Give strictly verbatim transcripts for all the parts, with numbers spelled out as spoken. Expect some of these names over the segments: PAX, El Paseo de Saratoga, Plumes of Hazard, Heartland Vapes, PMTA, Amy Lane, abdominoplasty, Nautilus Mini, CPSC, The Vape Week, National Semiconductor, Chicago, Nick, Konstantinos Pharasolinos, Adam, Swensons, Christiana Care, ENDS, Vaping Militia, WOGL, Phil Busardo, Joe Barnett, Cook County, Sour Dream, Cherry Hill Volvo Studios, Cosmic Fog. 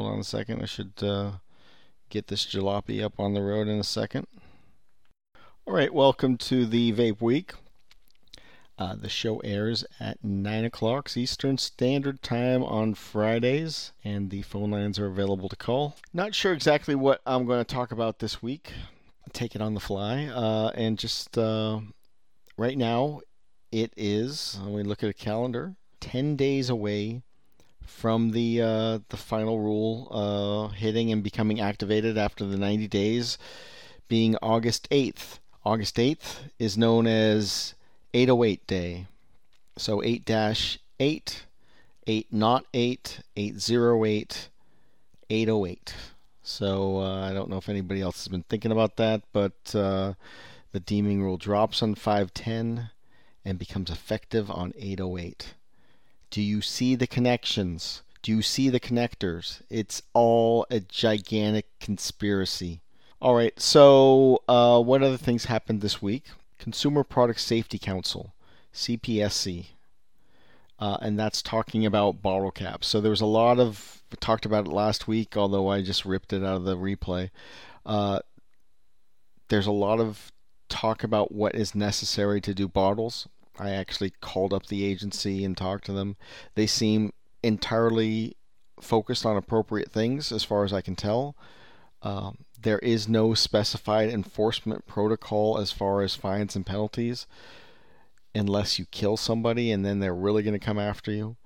Hold on a second. I should uh, get this jalopy up on the road in a second. All right, welcome to the Vape Week. Uh, the show airs at nine o'clock Eastern Standard Time on Fridays, and the phone lines are available to call. Not sure exactly what I'm going to talk about this week. I'll take it on the fly. Uh, and just uh, right now, it is, when we look at a calendar, ten days away from the uh, the final rule uh, hitting and becoming activated after the ninety days, being August eighth. August eighth is known as eight oh eight day. So eight dash eight, eight oh eight, eight oh eight, eight oh eight. So uh, I don't know if anybody else has been thinking about that, but uh, the deeming rule drops on five ten and becomes effective on eight oh eight. Do you see the connections? Do you see the connectors? It's all a gigantic conspiracy. All right, so uh, what other things happened this week? Consumer Product Safety Council, C P S C, uh, and that's talking about bottle caps. So there was a lot of, we talked about it last week, although I just ripped it out of the replay. Uh, there's a lot of talk about what is necessary to do bottles. I actually called up the agency and talked to them. They seem entirely focused on appropriate things, as far as I can tell. Um, there is no specified enforcement protocol as far as fines and penalties, unless you kill somebody, and then they're really going to come after you.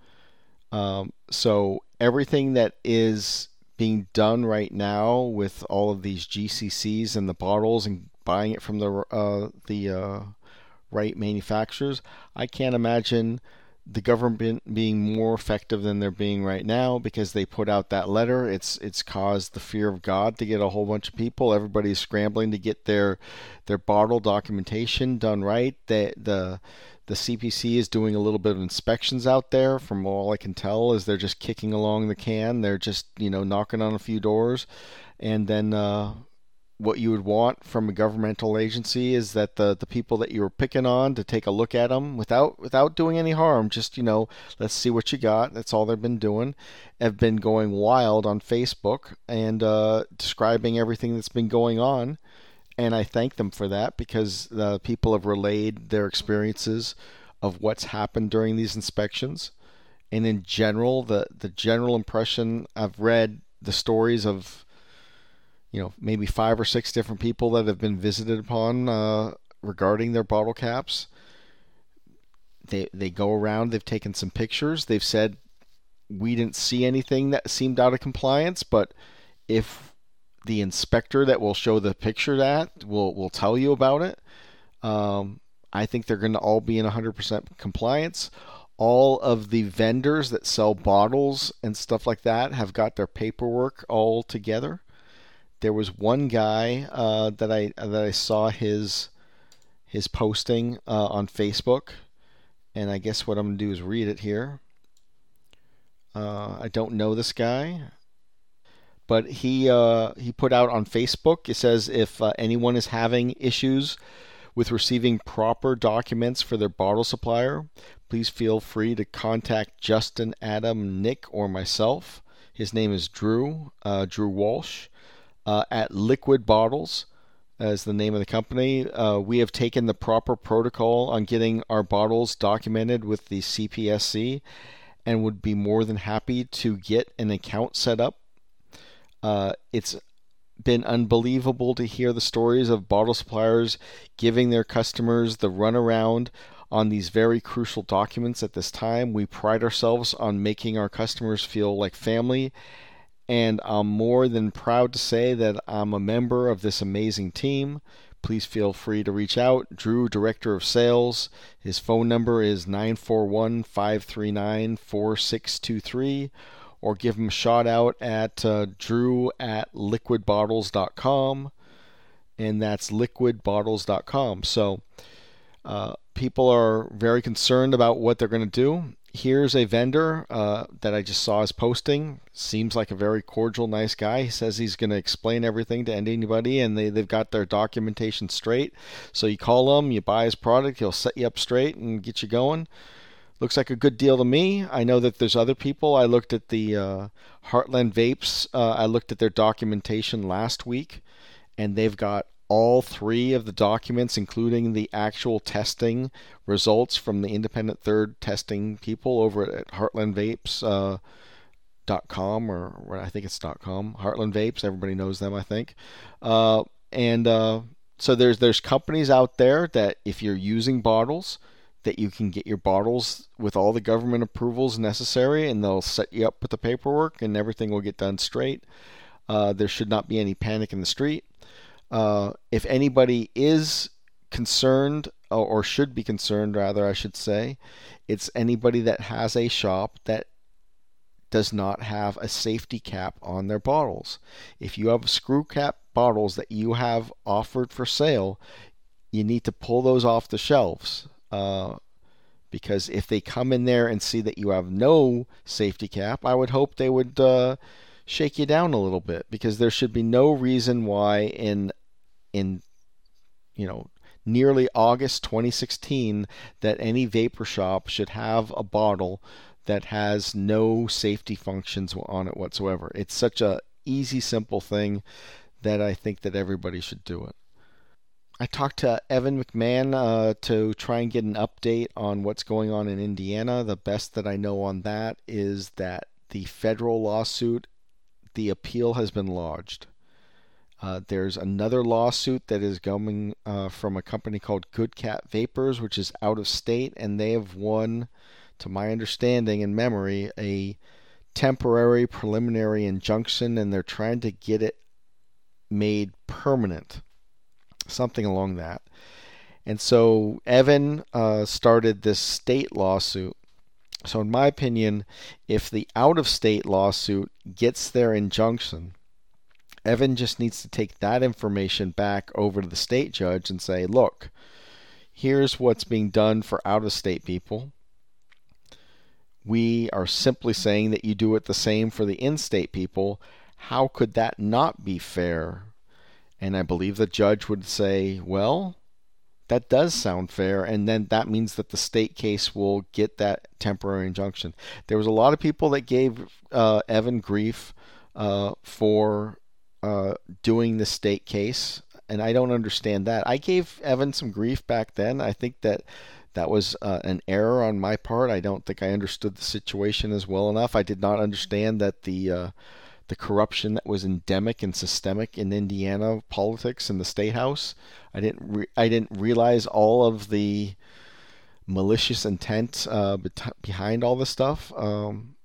Um, so everything that is being done right now with all of these G C Cs and the bottles and buying it from the uh, the uh, right manufacturers, I can't imagine the government being more effective than they're being right now, because they put out that letter. It's it's caused the fear of God to get a whole bunch of people. Everybody's scrambling to get their their bottle documentation done right. The the the C P C is doing a little bit of inspections out there. From all I can tell, is they're just kicking along the can. They're just you know knocking on a few doors, and then uh, what you would want from a governmental agency is that the, the people that you were picking on to take a look at them without without doing any harm. Just, you know, let's see what you got. That's all they've been doing. Have been going wild on Facebook and uh, describing everything that's been going on. And I thank them for that, because the people have relayed their experiences of what's happened during these inspections. And in general, the, the general impression I've read, the stories of you know, maybe five or six different people that have been visited upon uh, regarding their bottle caps. They they go around, they've taken some pictures, they've said, we didn't see anything that seemed out of compliance, but if the inspector that will show the picture that will, will tell you about it, um, I think they're going to all be in one hundred percent compliance. All of the vendors that sell bottles and stuff like that have got their paperwork all together. There was one guy uh, that I that I saw his his posting uh, on Facebook, and I guess what I'm gonna do is read it here. Uh, I don't know this guy, but he uh, he put out on Facebook. It says, if uh, anyone is having issues with receiving proper documents for their bottle supplier, please feel free to contact Justin, Adam, Nick, or myself. His name is Drew uh, Drew Walsh. Uh, at Liquid Bottles, as the name of the company. Uh, we have taken the proper protocol on getting our bottles documented with the C P S C, and would be more than happy to get an account set up. Uh, it's been unbelievable to hear the stories of bottle suppliers giving their customers the runaround on these very crucial documents at this time. We pride ourselves on making our customers feel like family, and I'm more than proud to say that I'm a member of this amazing team. Please feel free to reach out. Drew, Director of Sales. His phone number is nine four one, five three nine, four six two three, or give him a shout out at uh, drew at liquid bottles dot com, and that's liquid bottles dot com. So uh, people are very concerned about what they're going to do. Here's a vendor uh, that I just saw his posting. Seems like a very cordial, nice guy. He says he's going to explain everything to anybody, and they, they've got their documentation straight. So you call him, you buy his product, he'll set you up straight and get you going. Looks like a good deal to me. I know that there's other people. I looked at the uh, Heartland Vapes. Uh, I looked at their documentation last week, and they've got all three of the documents, including the actual testing results from the independent third testing people over at heartland vapes dot com, uh, or I think it's .com. Heartland Vapes. Everybody knows them, I think. Uh, and uh, so there's there's companies out there that if you're using bottles, that you can get your bottles with all the government approvals necessary, and they'll set you up with the paperwork, and everything will get done straight. Uh, there should not be any panic in the street. Uh, if anybody is concerned, or, or should be concerned, rather, I should say, it's anybody that has a shop that does not have a safety cap on their bottles. If you have screw cap bottles that you have offered for sale, you need to pull those off the shelves. Uh, because if they come in there and see that you have no safety cap, I would hope they would uh, shake you down a little bit, because there should be no reason why in in you know nearly August twenty sixteen that any vapor shop should have a bottle that has no safety functions on it whatsoever. It's such a easy, simple thing that I think that everybody should do it. I talked to Evan McMahon uh, to try and get an update on what's going on in Indiana. The best that I know on that is that the federal lawsuit, the appeal has been lodged. Uh, there's another lawsuit that is coming uh, from a company called Good Cat Vapors, which is out of state, and they have won, to my understanding and memory, a temporary preliminary injunction, and they're trying to get it made permanent. Something along that. And so Evan uh, started this state lawsuit. So in my opinion, if the out-of-state lawsuit gets their injunction, Evan just needs to take that information back over to the state judge and say, look, here's what's being done for out-of-state people. We are simply saying that you do it the same for the in-state people. How could that not be fair? And I believe the judge would say, well, that does sound fair. And then that means that the state case will get that temporary injunction. There was a lot of people that gave uh, Evan grief uh, for uh, doing the state case. And I don't understand that. I gave Evan some grief back then. I think that that was uh, an error on my part. I don't think I understood the situation as well enough. I did not understand that the... Uh, the corruption that was endemic and systemic in Indiana politics in the state house. I didn't re- I didn't realize all of the malicious intent uh, be- behind all this stuff. Um,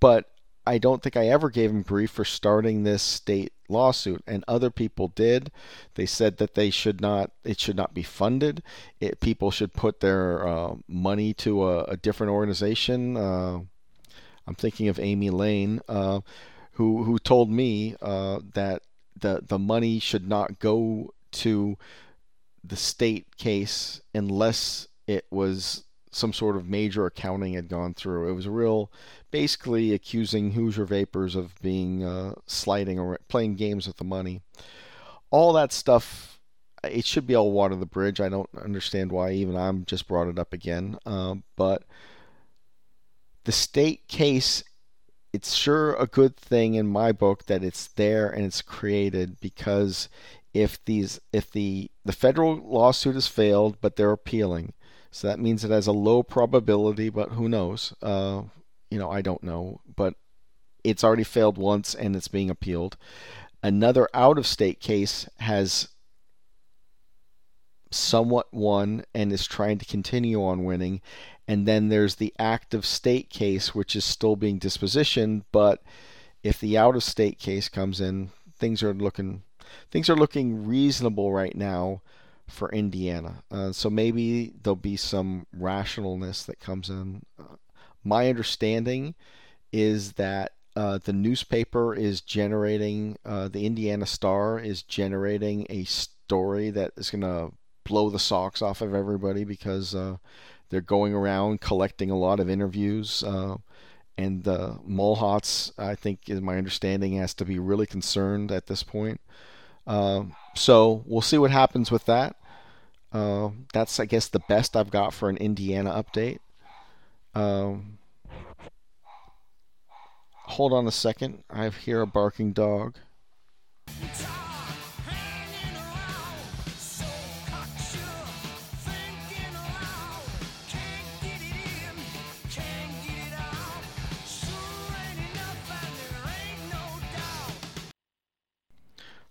but I don't think I ever gave him grief for starting this state lawsuit, and other people did. They said that they should not, it should not be funded. It, people should put their uh, money to a, a different organization. Uh, I'm thinking of Amy Lane, uh, who who told me uh, that the the money should not go to the state case unless it was some sort of major accounting had gone through. It was a real, basically accusing Hoosier Vapors of being uh, sliding or playing games with the money. All that stuff, it should be all water the bridge. I don't understand why even I'm just brought it up again, uh, but. The state case, it's sure a good thing in my book that it's there and it's created, because if these if the, the federal lawsuit has failed, but they're appealing, so that means it has a low probability, but who knows? Uh, you know, I don't know, but it's already failed once and it's being appealed. Another out-of-state case has somewhat won and is trying to continue on winning. And then there's the active state case, which is still being dispositioned. But if the out-of-state case comes in, things are looking things are looking reasonable right now for Indiana. Uh, so maybe there'll be some rationalness that comes in. Uh, my understanding is that uh, the newspaper is generating, uh, the Indiana Star is generating a story that is going to blow the socks off of everybody, because uh, they're going around collecting a lot of interviews. Uh, and uh, Mulhots, I think, is my understanding, has to be really concerned at this point. Uh, so we'll see what happens with that. Um, that's, I guess, the best I've got for an Indiana update. Um, hold on a second. I hear a barking dog.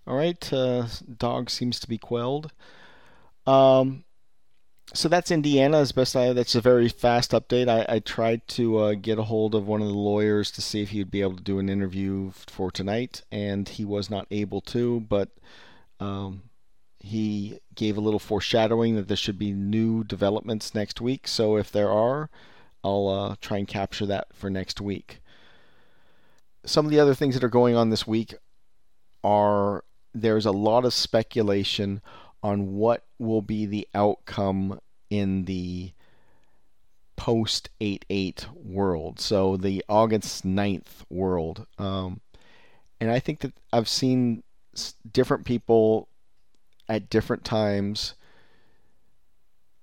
All right, uh, dog seems to be quelled. Um, so that's Indiana, as best I. That's a very fast update. I, I tried to uh, get a hold of one of the lawyers to see if he would be able to do an interview for tonight, and he was not able to. But um, he gave a little foreshadowing that there should be new developments next week. So if there are, I'll uh, try and capture that for next week. Some of the other things that are going on this week are. There's a lot of speculation on what will be the outcome in the post eight eight world, so the August ninth world. Um, and I think that I've seen different people at different times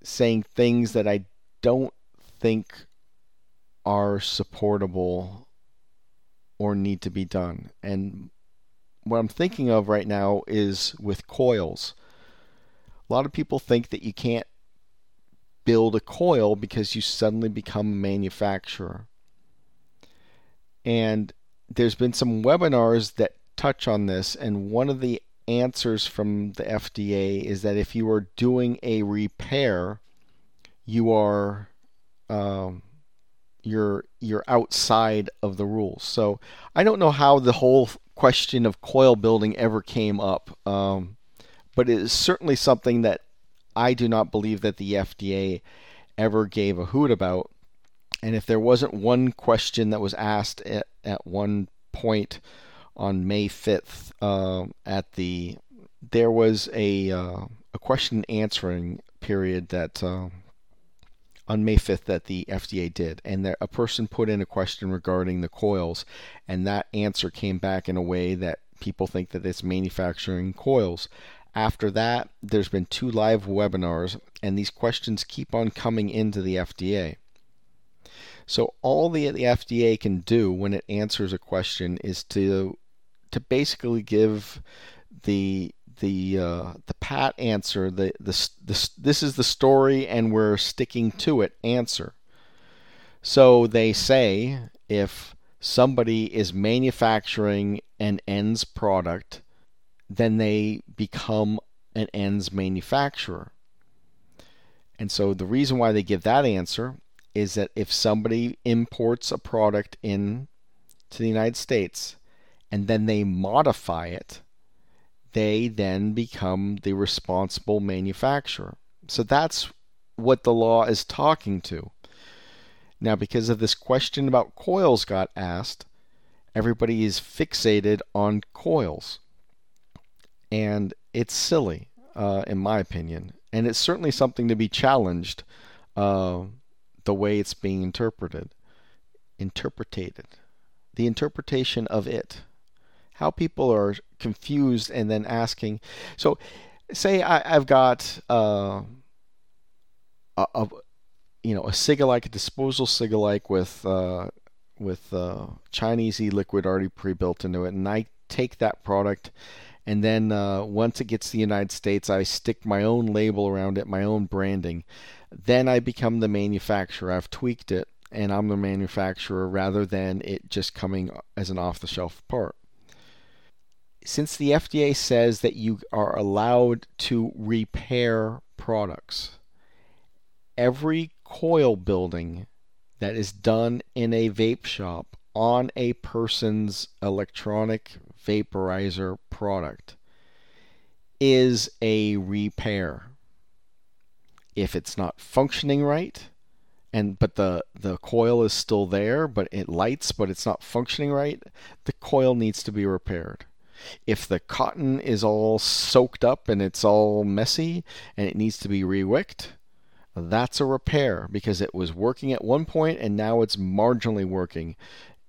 saying things that I don't think are supportable or need to be done. And what I'm thinking of right now is with coils. A lot of people think that you can't build a coil because you suddenly become a manufacturer. And there's been some webinars that touch on this, and one of the answers from the F D A is that if you are doing a repair, you are um, you're you're outside of the rules. So I don't know how the whole question of coil building ever came up, um, but it is certainly something that I do not believe that the F D A ever gave a hoot about. And if there wasn't one question that was asked at, at one point on May fifth, um, at the there was a uh, a question answering period that uh, on May fifth that the F D A did, and there, a person put in a question regarding the coils, and that answer came back in a way that people think that it's manufacturing coils. After that, there's been two live webinars, and these questions keep on coming into the F D A. So all the, the F D A can do when it answers a question is to to basically give the the uh, the pat answer, the, the the this is the story and we're sticking to it answer. So they say if somebody is manufacturing an E N D S product, then they become an E N D S manufacturer. And so the reason why they give that answer is that if somebody imports a product in to the United States and then they modify it, they then become the responsible manufacturer. So that's what the law is talking to. Now, because of this question about coils got asked, everybody is fixated on coils. And it's silly, uh, in my opinion. And it's certainly something to be challenged, uh, the way it's being interpreted. Interpreted. The interpretation of it. How people are confused and then asking. So say I, I've got uh, a, a you know a sig-alike, a disposal sig-alike with uh, with uh, Chinese e-liquid already pre-built into it, and I take that product, and then uh, once it gets to the United States, I stick my own label around it, my own branding. Then I become the manufacturer. I've tweaked it, and I'm the manufacturer rather than it just coming as an off-the-shelf part. Since the F D A says that you are allowed to repair products, every coil building that is done in a vape shop on a person's electronic vaporizer product is a repair. If it's not functioning right, and but the, the coil is still there, but it lights, but it's not functioning right, the coil needs to be repaired. If the cotton is all soaked up and it's all messy and it needs to be re-wicked, that's a repair because it was working at one point and now it's marginally working.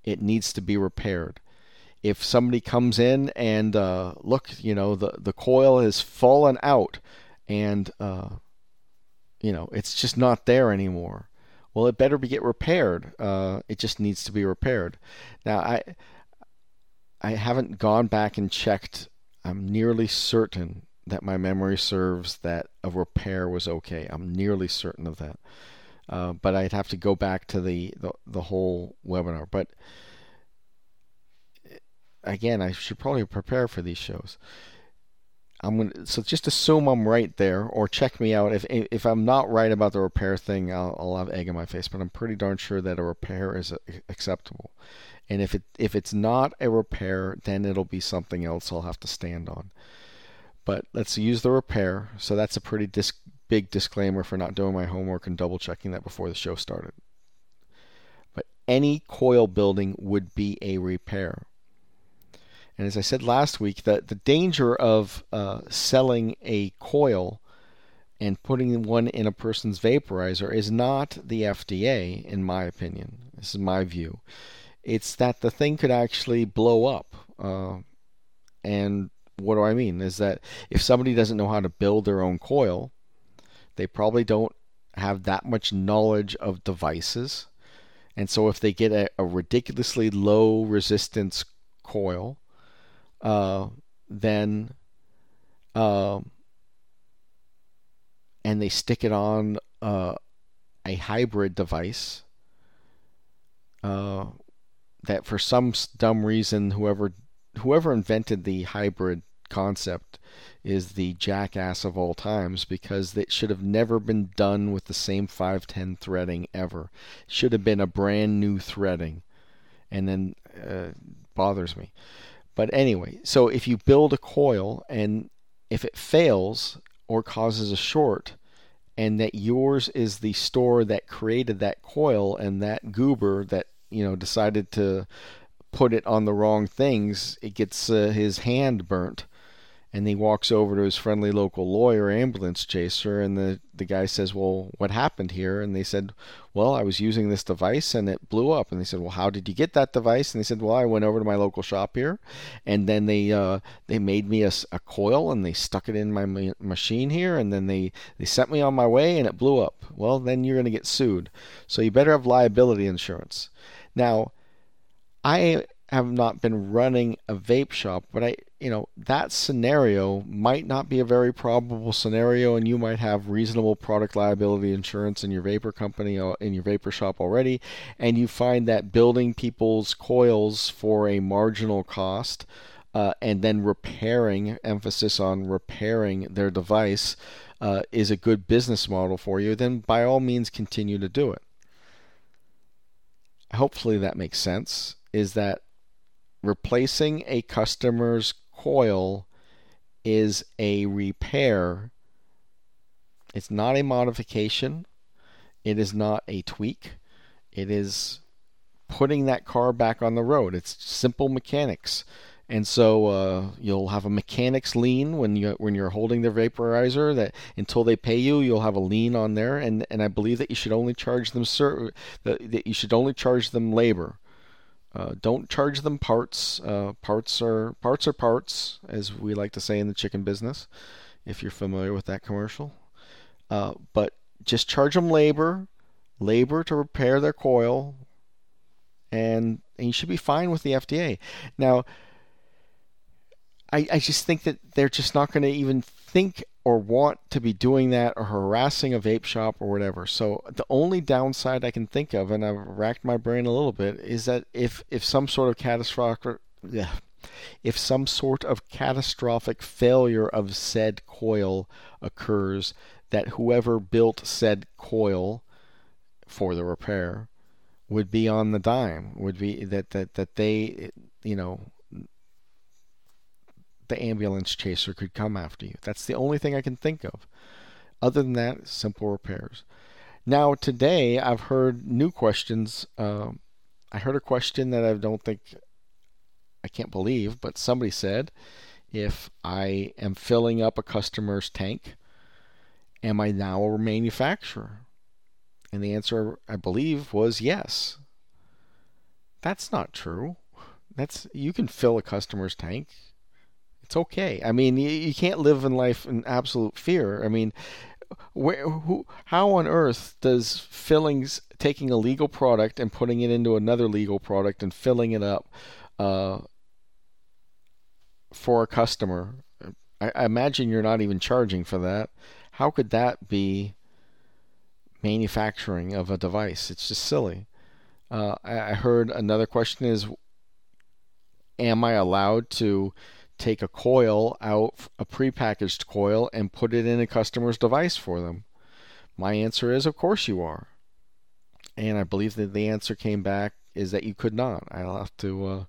It needs to be repaired. If somebody comes in and uh, look, you know, the, the coil has fallen out and uh, you know, it's just not there anymore. Well, it better be get repaired. Uh, it just needs to be repaired. Now, I I haven't gone back and checked. I'm nearly certain that my memory serves that a repair was okay. I'm nearly certain of that. Uh, but I'd have to go back to the, the, the whole webinar. But again, I should probably prepare for these shows. I'm gonna, so just assume I'm right there, or check me out. If if I'm not right about the repair thing, I'll, I'll have egg in my face. But I'm pretty darn sure that a repair is acceptable. And if it if it's not a repair, then it'll be something else I'll have to stand on. But let's use the repair. So that's a pretty dis- big disclaimer for not doing my homework and double checking that before the show started. But any coil building would be a repair. And as I said last week, the, the danger of uh, selling a coil and putting one in a person's vaporizer is not the F D A, in my opinion. This is my view. It's that the thing could actually blow up. Uh, and what do I mean? Is that if somebody doesn't know how to build their own coil, they probably don't have that much knowledge of devices. And so if they get a, a ridiculously low resistance coil, Uh, then, uh, and they stick it on uh, a hybrid device uh, that for some dumb reason, whoever whoever invented the hybrid concept is the jackass of all times, because it should have never been done with the same five ten threading ever. Should have been a brand new threading, and then uh, bothers me. But anyway, so if you build a coil and if it fails or causes a short, and that yours is the store that created that coil and that goober that, you know, decided to put it on the wrong things, it gets uh, his hand burnt, and he walks over to his friendly local lawyer, ambulance chaser, and the, the guy says, well, what happened here? And they said, well, I was using this device and it blew up. And they said, well, how did you get that device? And they said, well, I went over to my local shop here, and then they uh, they made me a, a coil, and they stuck it in my ma- machine here, and then they, they sent me on my way and it blew up. Well, then you're going to get sued. So you better have liability insurance. Now, I have not been running a vape shop, but I, you know, that scenario might not be a very probable scenario, and you might have reasonable product liability insurance in your vapor company or in your vapor shop already, and you find that building people's coils for a marginal cost uh, and then repairing, emphasis on repairing their device uh, is a good business model for you, then by all means continue to do it. Hopefully that makes sense, is that replacing a customer's coil is a repair. It's not a modification. It is not a tweak. It is putting that car back on the road. It's simple mechanics. And so uh, you'll have a mechanics lien when you when you're holding their vaporizer, that until they pay you, you'll have a lien on there. And, and I believe that you should only charge them ser- that, that you should only charge them labor. Uh, don't charge them parts. Uh, parts are parts are parts, as we like to say in the chicken business, if you're familiar with that commercial. Uh, but just charge them labor, labor to repair their coil, and, and you should be fine with the F D A. Now, I, I just think that they're just not going to even think or want to be doing that or harassing a vape shop or whatever. So the only downside I can think of, and I've racked my brain a little bit, is that if, if some sort of catastrophic if some sort of catastrophic failure of said coil occurs, that whoever built said coil for the repair would be on the dime, would be that that, that they, you know, the ambulance chaser could come after you. That's the only thing I can think of. Other than that, simple repairs. Now, today, I've heard new questions. Um, I heard a question that I don't think, I can't believe, but somebody said, if I am filling up a customer's tank, am I now a manufacturer? And the answer, I believe, was yes. That's not true. That's, you can fill a customer's tank. It's okay. I mean, you, you can't live in life in absolute fear. I mean, where, who, how on earth does fillings, taking a legal product and putting it into another legal product and filling it up uh, for a customer? I, I imagine you're not even charging for that. How could that be manufacturing of a device? It's just silly. Uh, I, I heard another question is, am I allowed to take a coil out, a prepackaged coil, and put it in a customer's device for them? My answer is, of course you are. And I believe that the answer came back is that you could not. I'll have to uh,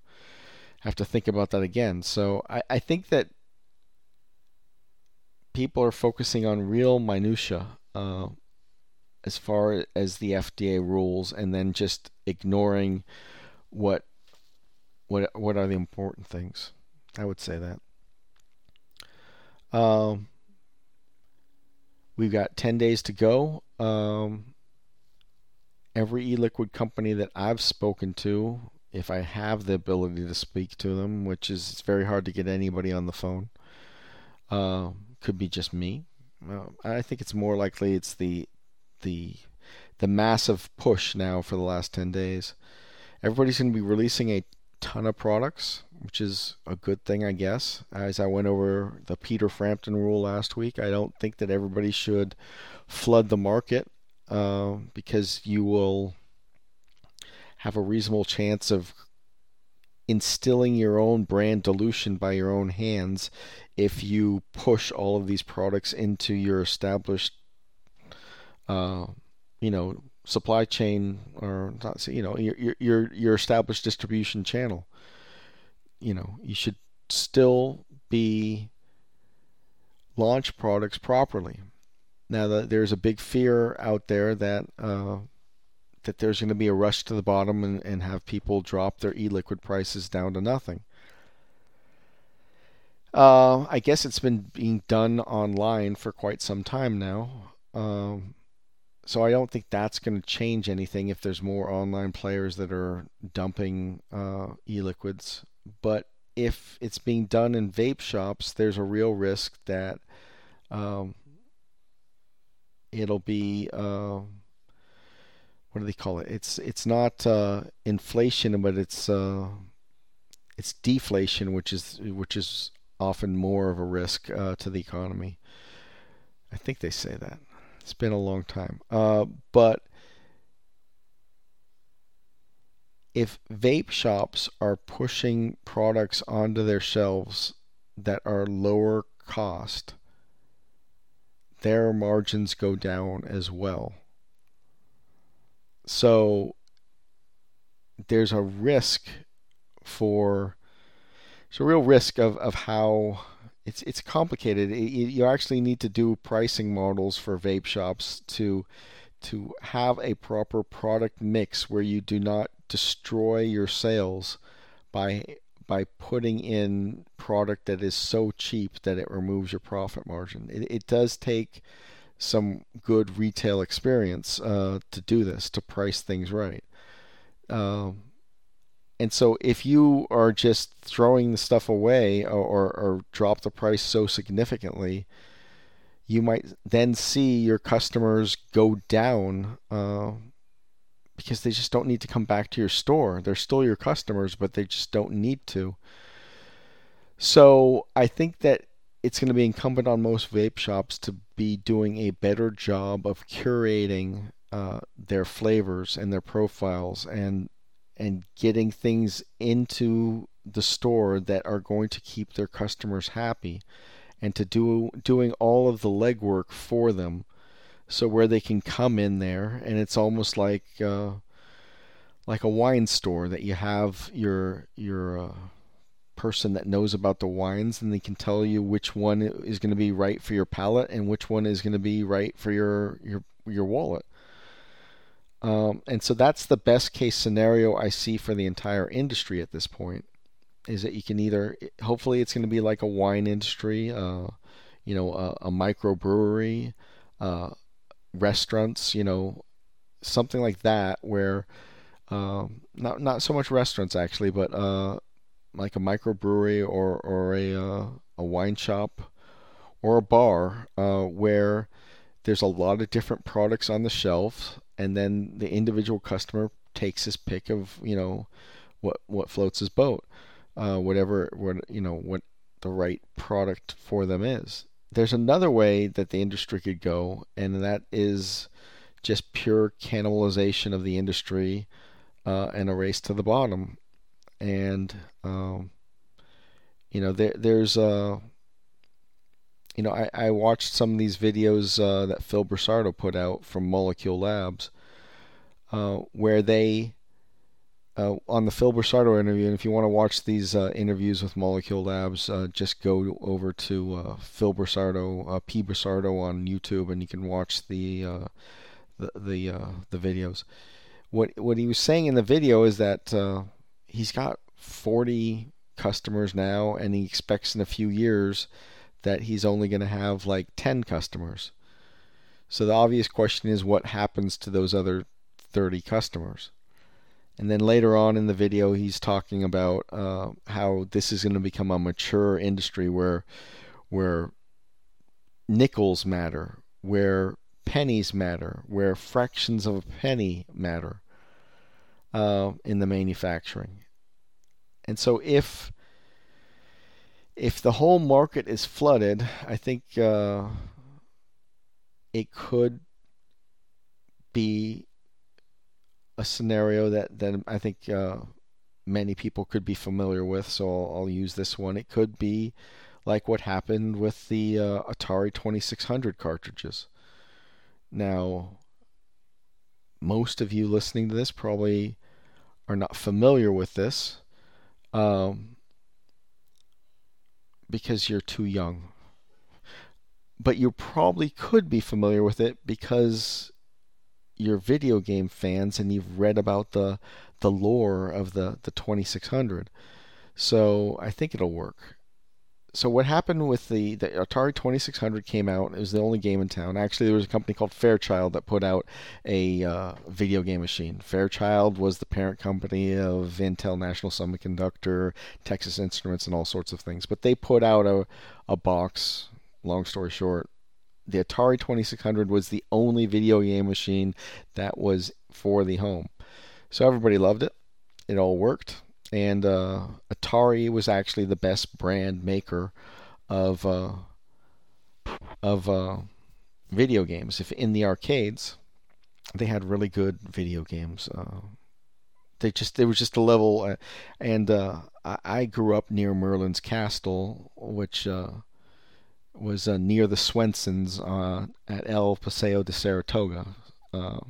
have to think about that again. So I, I think that people are focusing on real minutia uh, as far as the F D A rules, and then just ignoring what what what are the important things. I would say that. Um, we've got ten days to go. Um, every e-liquid company that I've spoken to, if I have the ability to speak to them, which is it's very hard to get anybody on the phone, uh, could be just me. Uh, I think it's more likely it's the the the massive push now for the last ten days. Everybody's going to be releasing a ton of products, which is a good thing, I guess. As I went over the Peter Frampton rule last week, I don't think that everybody should flood the market uh, because you will have a reasonable chance of instilling your own brand dilution by your own hands if you push all of these products into your established uh, you know supply chain, or not, you know, your your your established distribution channel. You know, you should still be launch products properly. Now, the, there's a big fear out there that uh, that there's going to be a rush to the bottom and, and have people drop their e-liquid prices down to nothing. Uh, I guess it's been being done online for quite some time now. Um, So I don't think that's going to change anything if there's more online players that are dumping uh, e-liquids. But if it's being done in vape shops, there's a real risk that um, it'll be uh, what do they call it? It's it's not uh, inflation, but it's uh, it's deflation, which is which is often more of a risk uh, to the economy. I think they say that. It's been a long time. Uh, but if vape shops are pushing products onto their shelves that are lower cost, their margins go down as well. So there's a risk for, there's a real risk of, of how It's it's complicated. It, you actually need to do pricing models for vape shops to to have a proper product mix where you do not destroy your sales by by putting in product that is so cheap that it removes your profit margin. It it does take some good retail experience uh, to do this, to price things right. Um, And so if you are just throwing the stuff away or, or, or drop the price so significantly, you might then see your customers go down uh, because they just don't need to come back to your store. They're still your customers, but they just don't need to. So I think that it's going to be incumbent on most vape shops to be doing a better job of curating uh, their flavors and their profiles and and getting things into the store that are going to keep their customers happy, and to do doing all of the legwork for them, so where they can come in there and it's almost like uh, like a wine store, that you have your your uh, person that knows about the wines, and they can tell you which one is going to be right for your palate and which one is going to be right for your your your wallet. Um, and so that's the best case scenario I see for the entire industry at this point, is that you can either, hopefully it's going to be like a wine industry, uh, you know, a, a microbrewery, uh, restaurants, you know, something like that, where um, not not so much restaurants actually, but uh, like a microbrewery or or a uh, a wine shop or a bar uh, where There's a lot of different products on the shelf, and then the individual customer takes his pick of, you know, what what floats his boat, uh, whatever, what you know, what the right product for them is. There's another way that the industry could go, and that is just pure cannibalization of the industry uh, and a race to the bottom. And um, you know, there there's a You know, I, I watched some of these videos uh, that Phil Busardo put out from Molecule Labs, uh, where they, uh, on the Phil Busardo interview, and if you want to watch these uh, interviews with Molecule Labs, uh, just go over to uh, Phil Busardo, uh, P. Busardo on YouTube, and you can watch the uh, the the, uh, the videos. What what he was saying in the video is that uh, he's got forty customers now, and he expects in a few years that he's only going to have like ten customers. So the obvious question is, what happens to those other thirty customers? And then later on in the video, he's talking about uh, how this is going to become a mature industry where where nickels matter, where pennies matter, where fractions of a penny matter uh, in the manufacturing. And so if If the whole market is flooded, I think uh, it could be a scenario that, that I think uh, many people could be familiar with, so I'll, I'll use this one. It could be like what happened with the uh, Atari twenty-six hundred cartridges. Now, most of you listening to this probably are not familiar with this. Um... because you're too young. But you probably could be familiar with it because you're video game fans and you've read about the the lore of the, the twenty-six hundred. So I think it'll work. So what happened with the, the Atari twenty-six hundred came out. It was the only game in town. Actually, there was a company called Fairchild that put out a uh, video game machine. Fairchild was the parent company of Intel, National Semiconductor, Texas Instruments, and all sorts of things. But they put out a, a box, long story short. The Atari twenty-six hundred was the only video game machine that was for the home. So everybody loved it. It all worked. And uh, Atari was actually the best brand maker of uh, of uh, video games. If in the arcades, they had really good video games. Uh, they just there was just a level. Uh, and uh, I, I grew up near Merlin's Castle, which uh, was uh, near the Swensons uh, at El Paseo de Saratoga. Uh,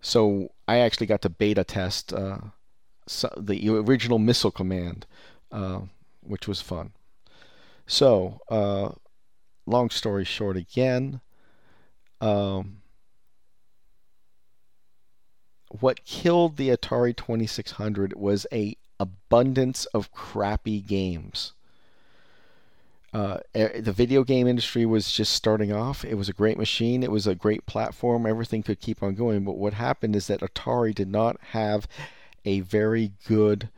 so I actually got to beta test. Uh, So the original Missile Command, uh, which was fun. So, uh, long story short again, um, what killed the Atari twenty-six hundred was a abundance of crappy games. Uh, the video game industry was just starting off. It was a great machine. It was a great platform. Everything could keep on going. But what happened is that Atari did not have a very good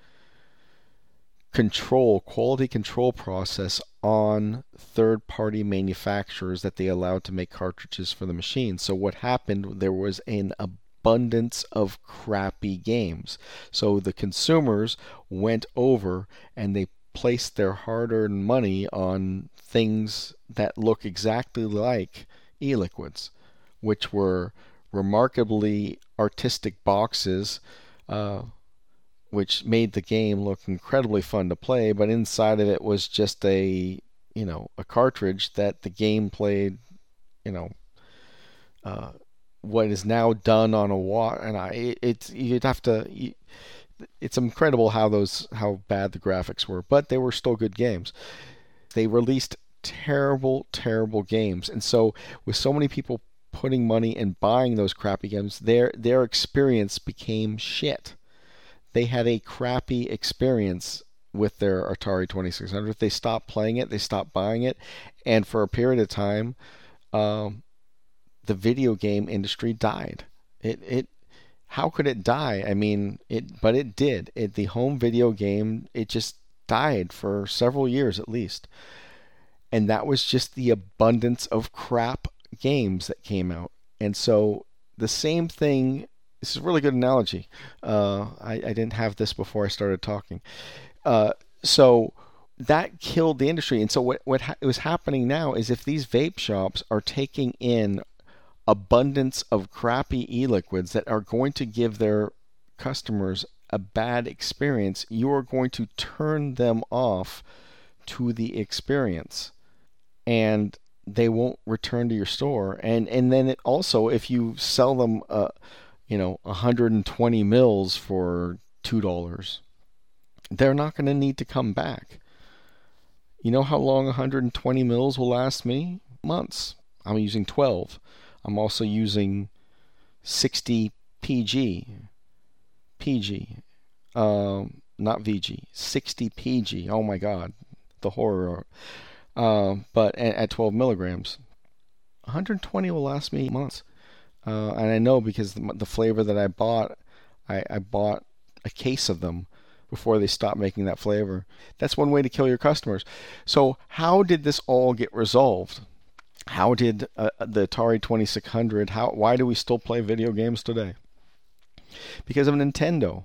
control, quality control process on third-party manufacturers that they allowed to make cartridges for the machine. So what happened, there was an abundance of crappy games. So the consumers went over and they placed their hard-earned money on things that look exactly like e-liquids, which were remarkably artistic boxes, uh, which made the game look incredibly fun to play, but inside of it was just a, you know, a cartridge that the game played, you know, uh, what is now done on a water, and I, it, it's, you'd have to, you, it's incredible how those, how bad the graphics were, but they were still good games. They released terrible, terrible games, and so with so many people putting money and buying those crappy games, their their experience became shit. They had a crappy experience with their Atari twenty-six hundred. They stopped playing it, they stopped buying it, and for a period of time, um, the video game industry died. It it how could it die? I mean, it but it did. It the home video game it just died for several years at least, and that was just the abundance of crap games that came out. And so the same thing, this is a really good analogy. Uh, I, I didn't have this before I started talking. Uh, so that killed the industry. And so what, what ha- was happening now is if these vape shops are taking in abundance of crappy e-liquids that are going to give their customers a bad experience, you are going to turn them off to the experience, and they won't return to your store. And and then it also, if you sell them uh, you know one hundred twenty mils for two dollars, they're not going to need to come back. You know how long one hundred twenty mils will last me? Months. I'm using twelve. I'm also using sixty P G. P G. Um, not V G. sixty P G. Oh my God. The horror. Uh, but at, at twelve milligrams. one hundred twenty will last me months. Uh, and I know because the, the flavor that I bought, I, I bought a case of them before they stopped making that flavor. That's one way to kill your customers. So how did this all get resolved? How did uh, the Atari twenty-six hundred, how, why do we still play video games today? Because of Nintendo.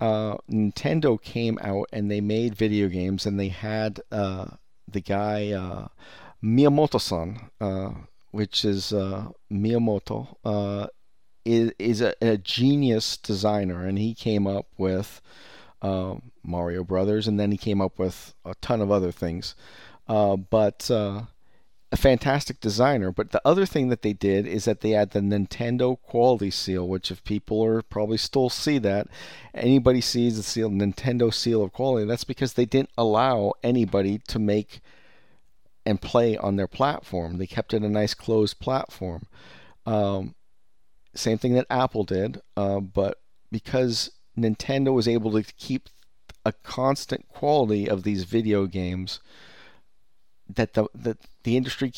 Uh, Nintendo came out and they made video games, and they had uh, the guy uh, Miyamoto-san, uh, which is uh, Miyamoto, uh, is, is a, a genius designer, and he came up with uh, Mario Brothers, and then he came up with a ton of other things. Uh, but uh, a fantastic designer. But the other thing that they did is that they had the Nintendo quality seal, which if people are probably still see that, anybody sees the seal, Nintendo seal of quality, that's because they didn't allow anybody to make and play on their platform. They kept it a nice closed platform. Um, same thing that Apple did, uh, but because Nintendo was able to keep a constant quality of these video games, that the that the industry,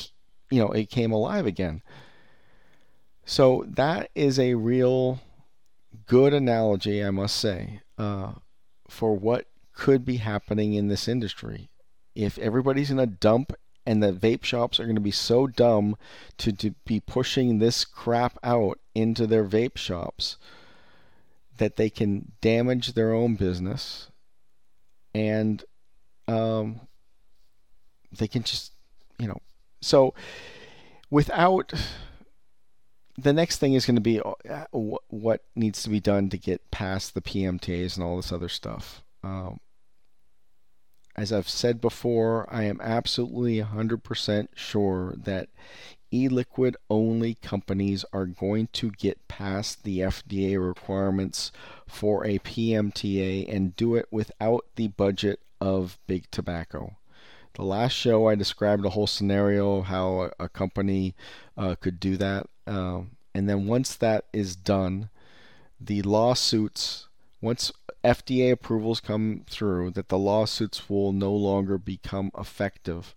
you know, it came alive again. So that is a real good analogy, I must say, uh, for what could be happening in this industry. If everybody's going to dump, and the vape shops are going to be so dumb to, to be pushing this crap out into their vape shops that they can damage their own business, and um, they can just, you know, so without, the next thing is going to be what needs to be done to get past the P M T As and all this other stuff. Um, as I've said before, I am absolutely one hundred percent sure that e-liquid only companies are going to get past the F D A requirements for a P M T A and do it without the budget of big tobacco. The last show I described a whole scenario of how a, a company uh, could do that. Um, and then once that is done, the lawsuits, once F D A approvals come through, that the lawsuits will no longer become effective.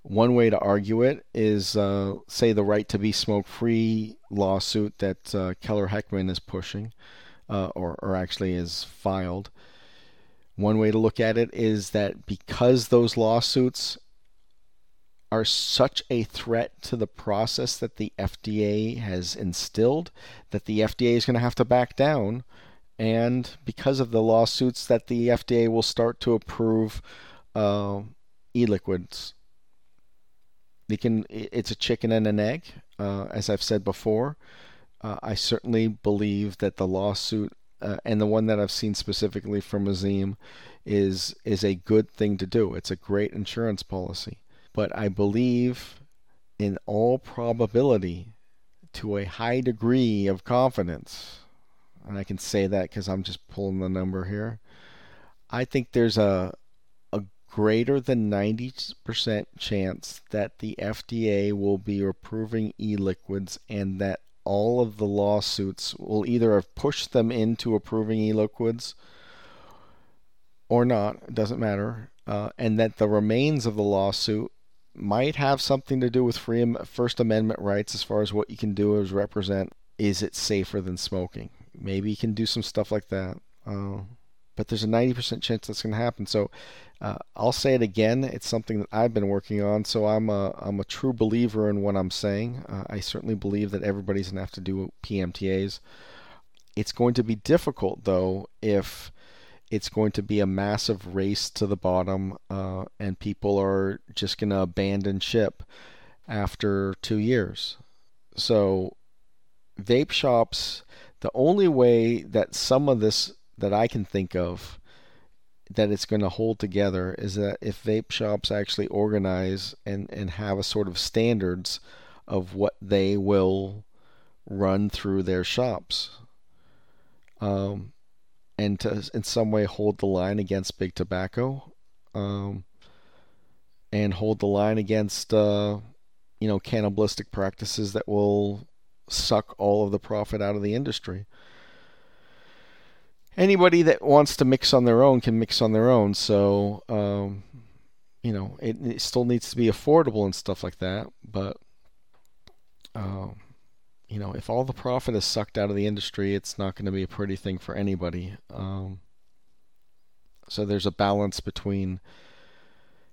One way to argue it is, uh, say, the right to be smoke-free lawsuit that uh, Keller Heckman is pushing, uh, or, or actually is filed. One way to look at it is that because those lawsuits are such a threat to the process that the F D A has instilled, that the F D A is going to have to back down. And because of the lawsuits, that the F D A will start to approve uh, e-liquids. They can, it's a chicken and an egg, uh, as I've said before. Uh, I certainly believe that the lawsuit, Uh, and the one that I've seen specifically from Azim, is is a good thing to do. It's a great insurance policy. But I believe, in all probability, to a high degree of confidence, and I can say that because I'm just pulling the number here, I think there's a a greater than ninety percent chance that the F D A will be approving e-liquids, and that all of the lawsuits will either have pushed them into approving e-liquids or not, it doesn't matter, uh, and that the remains of the lawsuit might have something to do with free First Amendment rights as far as what you can do is represent, is it safer than smoking? Maybe you can do some stuff like that. Uh, but there's a ninety percent chance that's going to happen. So uh, I'll say it again. It's something that I've been working on. So I'm a, I'm a true believer in what I'm saying. Uh, I certainly believe that everybody's going to have to do P M T As. It's going to be difficult, though, if it's going to be a massive race to the bottom uh, and people are just going to abandon ship after two years. So vape shops, the only way that some of this that I can think of that it's going to hold together is that if vape shops actually organize and, and have a sort of standards of what they will run through their shops um, and to in some way hold the line against big tobacco um, and hold the line against uh, you know, cannibalistic practices that will suck all of the profit out of the industry. Anybody that wants to mix on their own can mix on their own. So, um, you know, it, it still needs to be affordable and stuff like that. But, um, you know, if all the profit is sucked out of the industry, it's not going to be a pretty thing for anybody. Um, so there's a balance between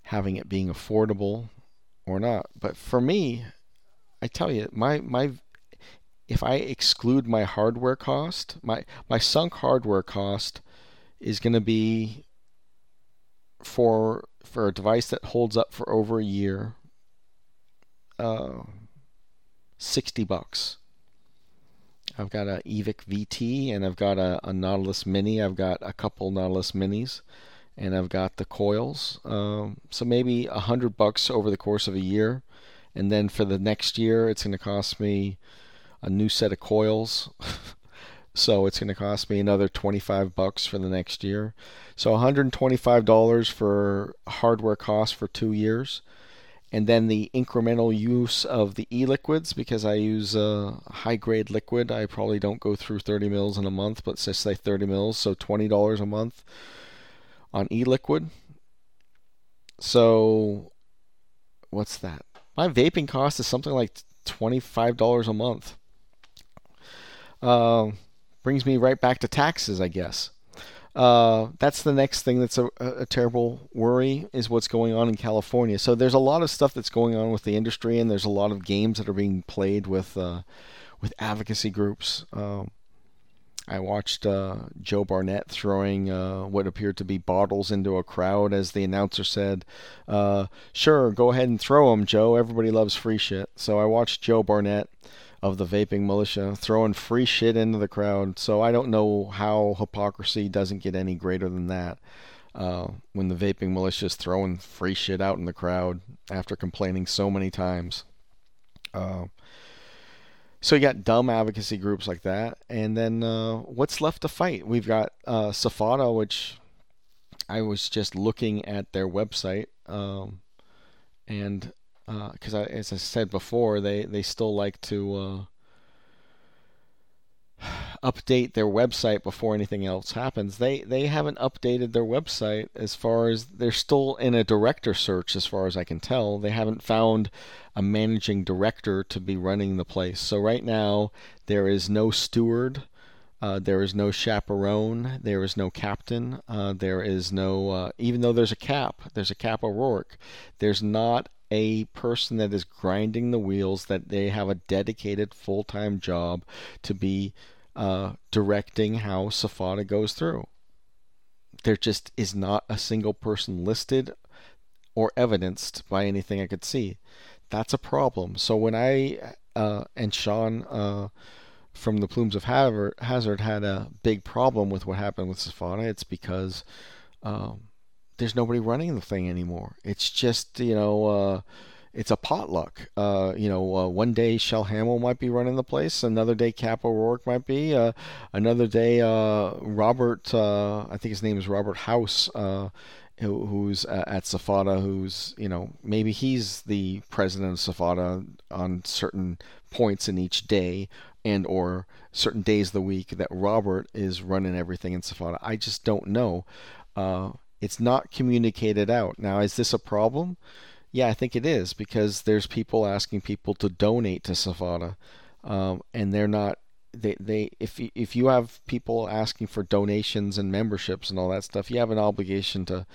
having it being affordable or not. But for me, I tell you, my my. If I exclude my hardware cost, my, my sunk hardware cost is going to be for for a device that holds up for over a year, uh, sixty bucks. I've got a Evic V T and I've got a, a Nautilus Mini. I've got a couple Nautilus Minis and I've got the coils. Um, so maybe a hundred bucks over the course of a year. And then for the next year, it's going to cost me a new set of coils. So it's going to cost me another twenty-five bucks for the next year. So one hundred twenty-five dollars for hardware costs for two years. And then the incremental use of the e-liquids, because I use a high-grade liquid. I probably don't go through thirty mils in a month, but let's say thirty mils, so twenty dollars a month on e-liquid. So what's that? My vaping cost is something like twenty-five dollars a month. Uh, brings me right back to taxes, I guess. Uh, that's the next thing that's a, a terrible worry, is what's going on in California. So there's a lot of stuff that's going on with the industry, and there's a lot of games that are being played with uh, with advocacy groups. Um, I watched uh, Joe Barnett throwing uh, what appeared to be bottles into a crowd as the announcer said, uh, sure, go ahead and throw them, Joe. Everybody loves free shit. So I watched Joe Barnett of the Vaping Militia throwing free shit into the crowd. So I don't know how hypocrisy doesn't get any greater than that uh, when the Vaping Militia is throwing free shit out in the crowd after complaining so many times. Uh, so you got dumb advocacy groups like that. And then uh, what's left to fight? We've got uh, Safada, which I was just looking at their website. Um, and... Because uh, as I said before, they, they still like to uh, update their website before anything else happens. They they haven't updated their website as far as... They're still in a director search as far as I can tell. They haven't found a managing director to be running the place. So right now, there is no steward. Uh, there is no chaperone. There is no captain. Uh, there is no... Uh, even though there's a cap, there's a Cap O'Rourke. There's not a person that is grinding the wheels, that they have a dedicated full-time job to be uh, directing how Safada goes through. There just is not a single person listed or evidenced by anything I could see. That's a problem. So when I uh, and Sean uh, from the Plumes of Hazard had a big problem with what happened with Safada, it's because um, there's nobody running the thing anymore. It's just, you know, uh, it's a potluck. Uh, you know, uh, one day Shell Hamill might be running the place. Another day Cap O'Rourke might be. Uh, another day uh, Robert, uh, I think his name is Robert House, uh, who, who's uh, at Safada, who's, you know, maybe he's the president of Safada on certain points in each day, and or certain days of the week that Robert is running everything in Safada. I just don't know. Uh, It's not communicated out. Now, is this a problem? Yeah, I think it is, because there's people asking people to donate to Safada, um, and they're not they, they if you, if you have people asking for donations and memberships and all that stuff, you have an obligation to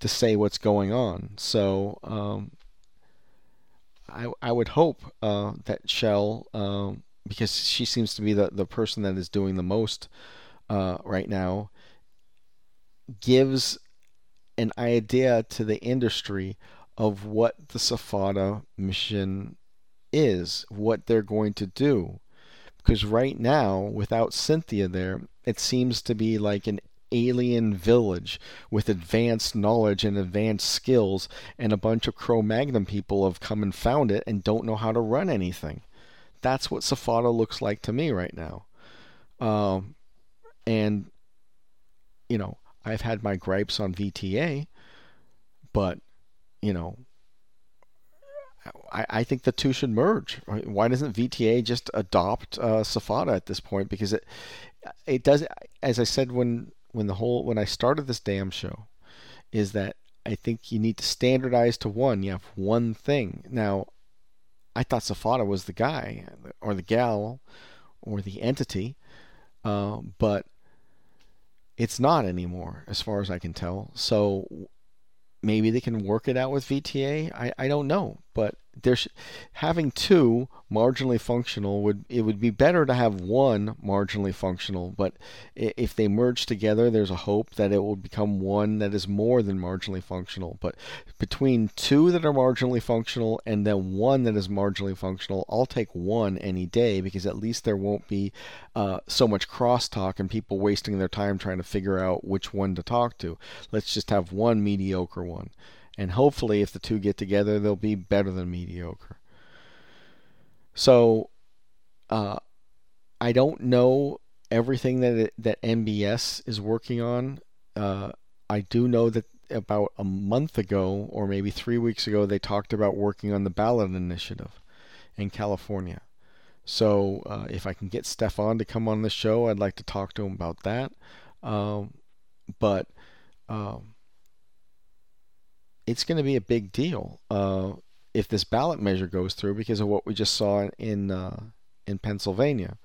to say what's going on. So um, I I would hope uh, that Shell, uh, because she seems to be the, the person that is doing the most uh, right now, gives an idea to the industry of what the Safada mission is, what they're going to do. Because right now, without Cynthia there, it seems to be like an alien village with advanced knowledge and advanced skills, and a bunch of Cro-Magnon people have come and found it and don't know how to run anything. That's what Safada looks like to me right now. Um, and, you know, I've had my gripes on V T A, but, you know, I, I think the two should merge. Why doesn't V T A just adopt uh, Safada at this point? Because it it does. As I said when when the whole when I started this damn show, is that I think you need to standardize to one. You have one thing now. I thought Safada was the guy or the gal or the entity, uh, but it's not anymore, as far as I can tell. So maybe they can work it out with V T A. I, I don't know, but there's having two marginally functional would it would be better to have one marginally functional. But if they merge together, there's a hope that it will become one that is more than marginally functional. But between two that are marginally functional and then one that is marginally functional, I'll take one any day, because at least there won't be uh, so much crosstalk and people wasting their time trying to figure out which one to talk to. Let's just have one mediocre one. And hopefully, if the two get together, they'll be better than mediocre. So, uh, I don't know everything that it, that N B S is working on. Uh, I do know that about a month ago, or maybe three weeks ago, they talked about working on the ballot initiative in California. So, uh, if I can get Stefan to come on the show, I'd like to talk to him about that. Um, but... Um, it's going to be a big deal uh, if this ballot measure goes through, because of what we just saw in uh, in Pennsylvania.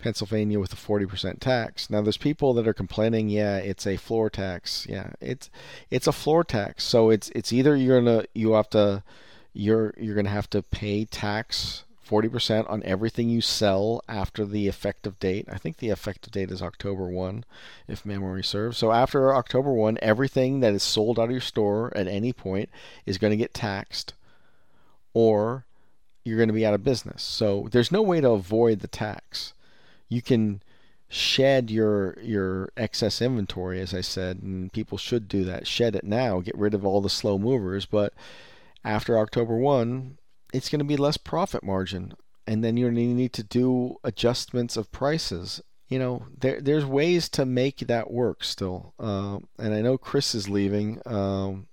Pennsylvania with a forty percent tax. Now, there's people that are complaining, yeah, it's a floor tax. Yeah, it's it's a floor tax. So it's it's either you're gonna you have to you're you're gonna have to pay tax forty percent on everything you sell after the effective date. I think the effective date is October first, if memory serves. So after October first, everything that is sold out of your store at any point is going to get taxed, or you're going to be out of business. So there's no way to avoid the tax. You can shed your your excess inventory, as I said, and people should do that. Shed it now. Get rid of all the slow movers. But after October first, it's going to be less profit margin, and then you're going to need to do adjustments of prices. You know, there there's ways to make that work still. Uh, and I know Chris is leaving, um,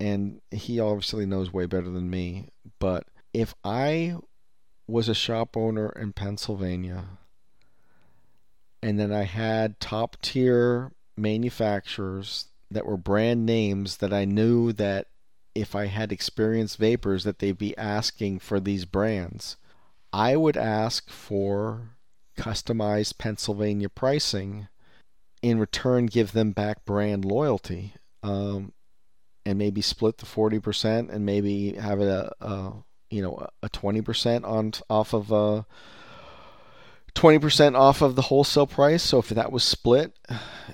and he obviously knows way better than me. But if I was a shop owner in Pennsylvania, and then I had top tier manufacturers that were brand names that I knew that if I had experienced vapors that they'd be asking for these brands, I would ask for customized Pennsylvania pricing, in return give them back brand loyalty, um, and maybe split the forty percent and maybe have a, a you know a twenty percent on off of a twenty percent off of the wholesale price. So if that was split,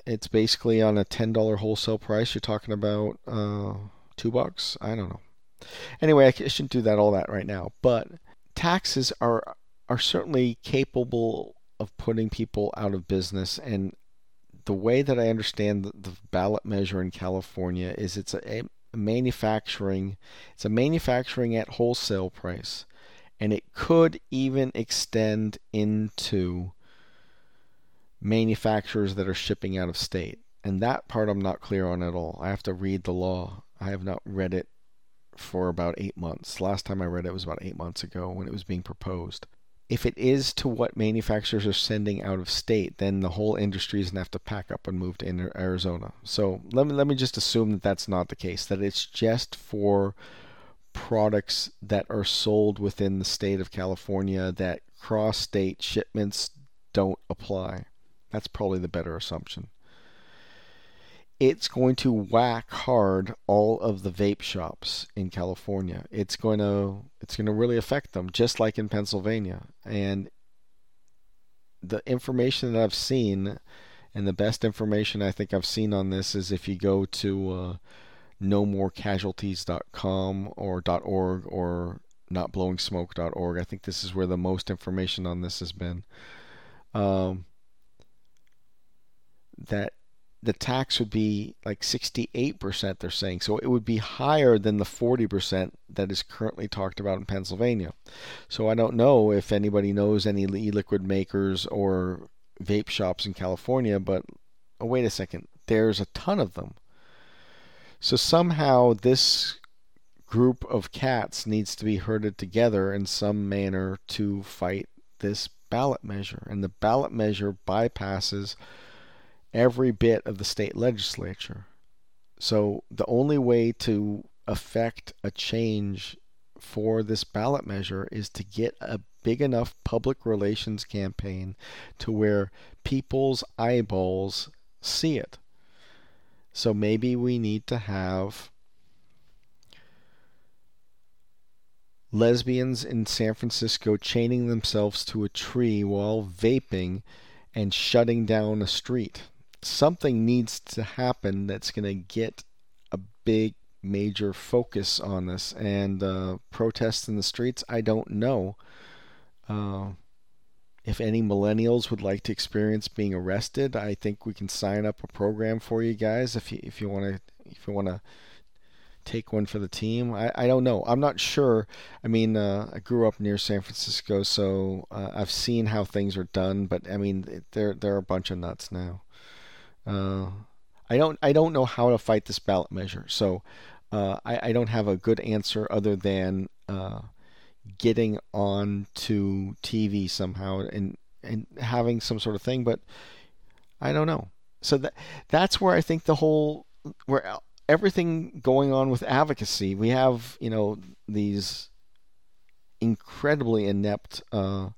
it's basically on a ten dollars wholesale price. You're talking about uh, Two bucks? I don't know. Anyway, I shouldn't do that all that right now. But taxes are are certainly capable of putting people out of business. And the way that I understand the, the ballot measure in California is it's a, a manufacturing, it's a manufacturing at wholesale price, and it could even extend into manufacturers that are shipping out of state. And that part I'm not clear on at all. I have to read the law. I have not read it for about eight months. Last time I read it was about eight months ago when it was being proposed. If it is to what manufacturers are sending out of state, then the whole industry is going to have to pack up and move to Arizona. So let me let me just assume that that's not the case, that it's just for products that are sold within the state of California, that cross-state shipments don't apply. That's probably the better assumption. It's going to whack hard all of the vape shops in California. It's going to it's going to really affect them, just like in Pennsylvania. And the information that I've seen, and the best information I think I've seen on this, is if you go to uh, no more casualties dot com or .org or not blowing smoke dot org. I think this is where the most information on this has been. Um, that the tax would be like sixty-eight percent, they're saying. So it would be higher than the forty percent that is currently talked about in Pennsylvania. So I don't know if anybody knows any e-liquid makers or vape shops in California, but oh, wait a second, there's a ton of them. So somehow this group of cats needs to be herded together in some manner to fight this ballot measure. And the ballot measure bypasses every bit of the state legislature. So the only way to affect a change for this ballot measure is to get a big enough public relations campaign to where people's eyeballs see it. So maybe we need to have lesbians in San Francisco chaining themselves to a tree while vaping and shutting down a street. Something needs to happen that's going to get a big, major focus on this. And uh, protests in the streets, I don't know. Uh, if any millennials would like to experience being arrested, I think we can sign up a program for you guys if you if you want to if you want to take one for the team. I, I don't know. I'm not sure. I mean, uh, I grew up near San Francisco, so uh, I've seen how things are done. But I mean, they're they're a bunch of nuts now. Uh, I don't, I don't know how to fight this ballot measure. So, uh, I, I don't have a good answer other than, uh, getting on to T V somehow and, and having some sort of thing, but I don't know. So that, that's where I think the whole, where everything going on with advocacy, we have, you know, these incredibly inept, uh,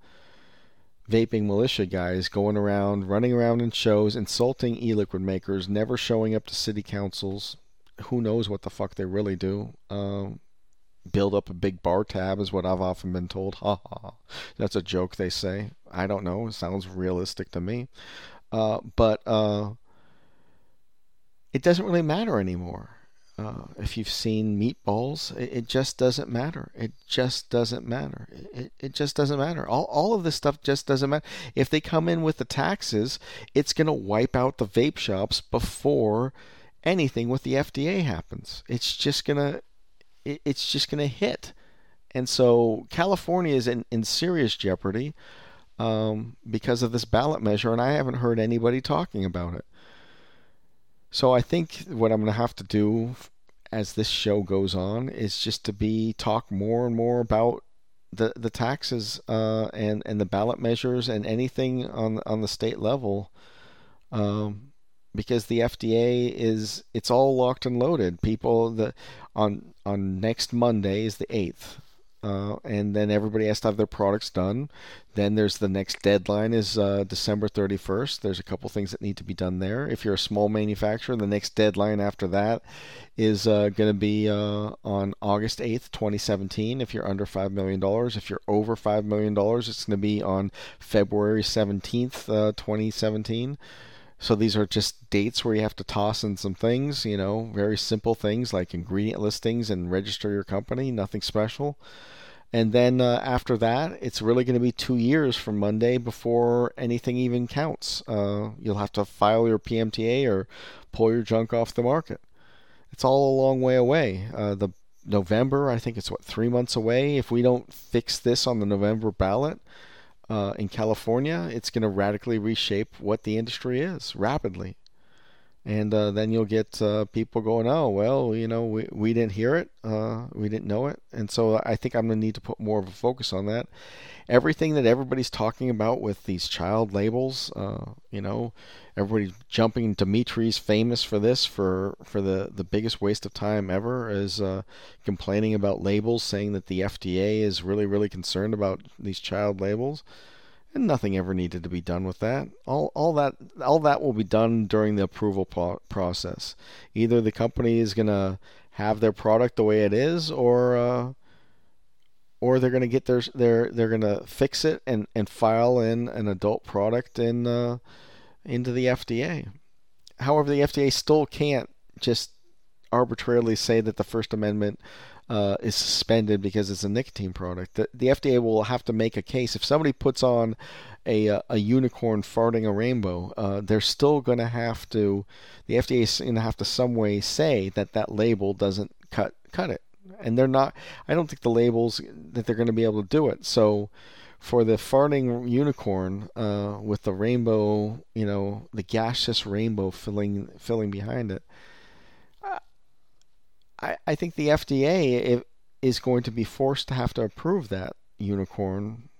vaping militia guys going around, running around in shows, insulting e-liquid makers, never showing up to city councils. Who knows what the fuck they really do. Um, build up a big bar tab is what I've often been told. Ha ha. That's a joke they say. I don't know. It sounds realistic to me. Uh, but uh, it doesn't really matter anymore. Uh, if you've seen Meatballs, it, it just doesn't matter. It just doesn't matter. It, it just doesn't matter. All all of this stuff just doesn't matter. If they come in with the taxes, it's going to wipe out the vape shops before anything with the F D A happens. It's just going to it, it's just going to hit. And so California is in, in serious jeopardy um, because of this ballot measure, and I haven't heard anybody talking about it. So I think what I'm going to have to do as this show goes on is just to be talk more and more about the the taxes uh, and and the ballot measures and anything on on the state level, um, because the F D A is it's all locked and loaded. People the on on next Monday is the eighth, uh, and then everybody has to have their products done. Then there's the next deadline is uh, December thirty-first. There's a couple things that need to be done there. If you're a small manufacturer, the next deadline after that is uh, going to be uh, on August eighth, twenty seventeen. If you're under five million dollars, if you're over five million dollars, it's going to be on February seventeenth, uh, twenty seventeen. So these are just dates where you have to toss in some things, you know, very simple things like ingredient listings and register your company, nothing special. And then uh, after that, it's really going to be two years from Monday before anything even counts. Uh, you'll have to file your P M T A or pull your junk off the market. It's all a long way away. Uh, the November, I think it's, what, three months away. If we don't fix this on the November ballot uh, in California, it's going to radically reshape what the industry is rapidly. And uh, then you'll get uh, people going, oh, well, you know, we, we didn't hear it. Uh, we didn't know it. And so I think I'm going to need to put more of a focus on that. Everything that everybody's talking about with these child labels, uh, you know, everybody's jumping. Dimitri's famous for this, for, for the, the biggest waste of time ever, is uh, complaining about labels, saying that the F D A is really, really concerned about these child labels. and nothing ever needed to be done with that. All all that all that will be done during the approval pro- process. Either the company is going to have their product the way it is, or uh, or they're going to get their their they're going to fix it and, and file in an adult product in uh, into the F D A. However, the F D A still can't just arbitrarily say that the First Amendment Uh, is suspended because it's a nicotine product. The, the F D A will have to make a case. If somebody puts on a a, a unicorn farting a rainbow, uh, they're still going to have to, the F D A is going to have to some way say that that label doesn't cut cut it. And they're not, I don't think the labels, that they're going to be able to do it. So for the farting unicorn uh, with the rainbow, you know, the gaseous rainbow filling filling behind it, I, I think the F D A is going to be forced to have to approve that unicorn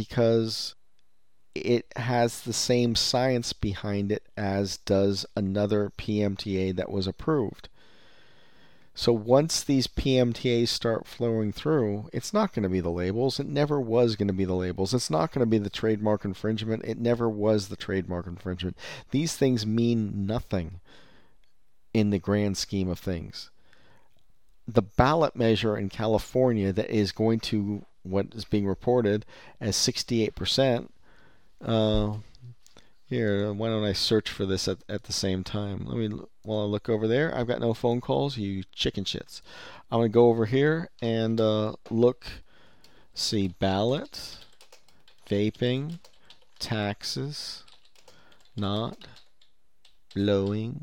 because it has the same science behind it as does another P M T A that was approved. So once these P M T As start flowing through, it's not going to be the labels. It never was going to be the labels. It's not going to be the trademark infringement. It never was the trademark infringement. These things mean nothing in the grand scheme of things. The ballot measure in California that is going to, what is being reported as sixty-eight percent. Uh, here, why don't I search for this at, at the same time? Let me, while I look over there, I've got no phone calls, you chicken shits. I'm going to go over here and uh, look, see, ballot, vaping, taxes, not, blowing,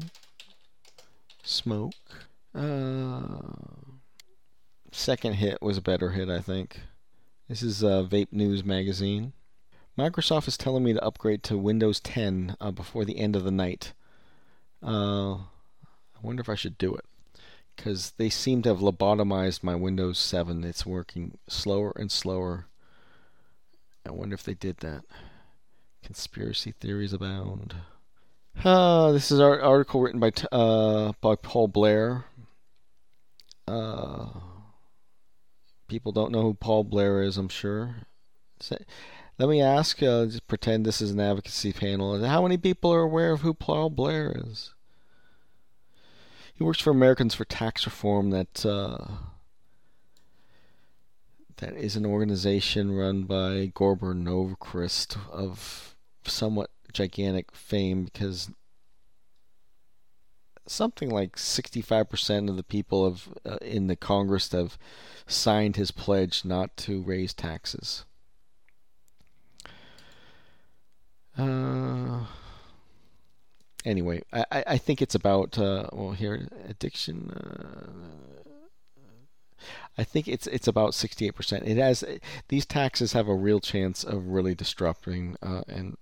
smoke. Uh, second hit was a better hit, I think. This is uh, Vape News Magazine. Microsoft is telling me to upgrade to Windows ten uh, before the end of the night. Uh, I wonder if I should do it, because they seem to have lobotomized my Windows seven. It's working slower and slower. I wonder if they did that. Conspiracy theories abound. Uh, this is an article written by t- uh, by Paul Blair. Uh, people don't know who Paul Blair is, I'm sure. So, let me ask, uh, just pretend this is an advocacy panel. How many people are aware of who Paul Blair is? He works for Americans for Tax Reform. That uh, that is an organization run by Gorber Novkrist of somewhat gigantic fame, because something like sixty-five percent of the people of uh, in the Congress have signed his pledge not to raise taxes. Uh, anyway, I, I think it's about uh, well here addiction. Uh, I think it's it's about sixty-eight percent. It has these taxes have a real chance of really disrupting uh, and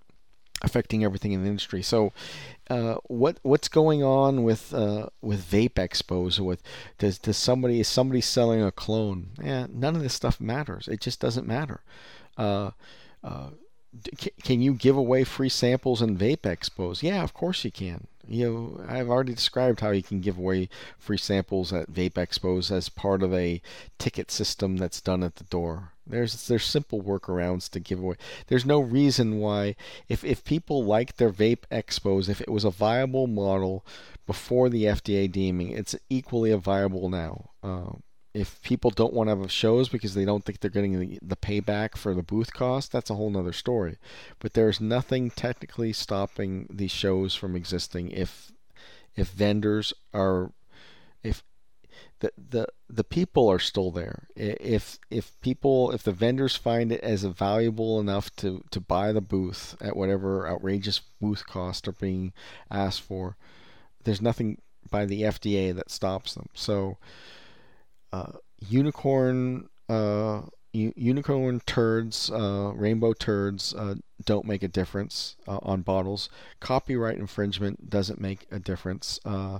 affecting everything in the industry. So uh, what what's going on with uh, with vape expos? With does does somebody is somebody selling a clone? Yeah, none of this stuff matters. It just doesn't matter. Uh, uh, c- can you give away free samples in vape expos? Yeah, of course you can. You know, I've already described how you can give away free samples at vape expos as part of a ticket system that's done at the door. There's there's simple workarounds to give away. There's no reason why, if, if people like their vape expos, if it was a viable model before the F D A deeming, it's equally a viable now. Um, if people don't want to have shows because they don't think they're getting the, the payback for the booth cost, that's a whole other story. But there's nothing technically stopping these shows from existing if if vendors are, if the the the people are still there. If if people if the vendors find it as valuable enough to, to buy the booth at whatever outrageous booth costs are being asked for, there's nothing by the F D A that stops them. So. Uh, unicorn, uh, u- unicorn turds, uh, rainbow turds uh, don't make a difference uh, on bottles. Copyright infringement doesn't make a difference. Uh,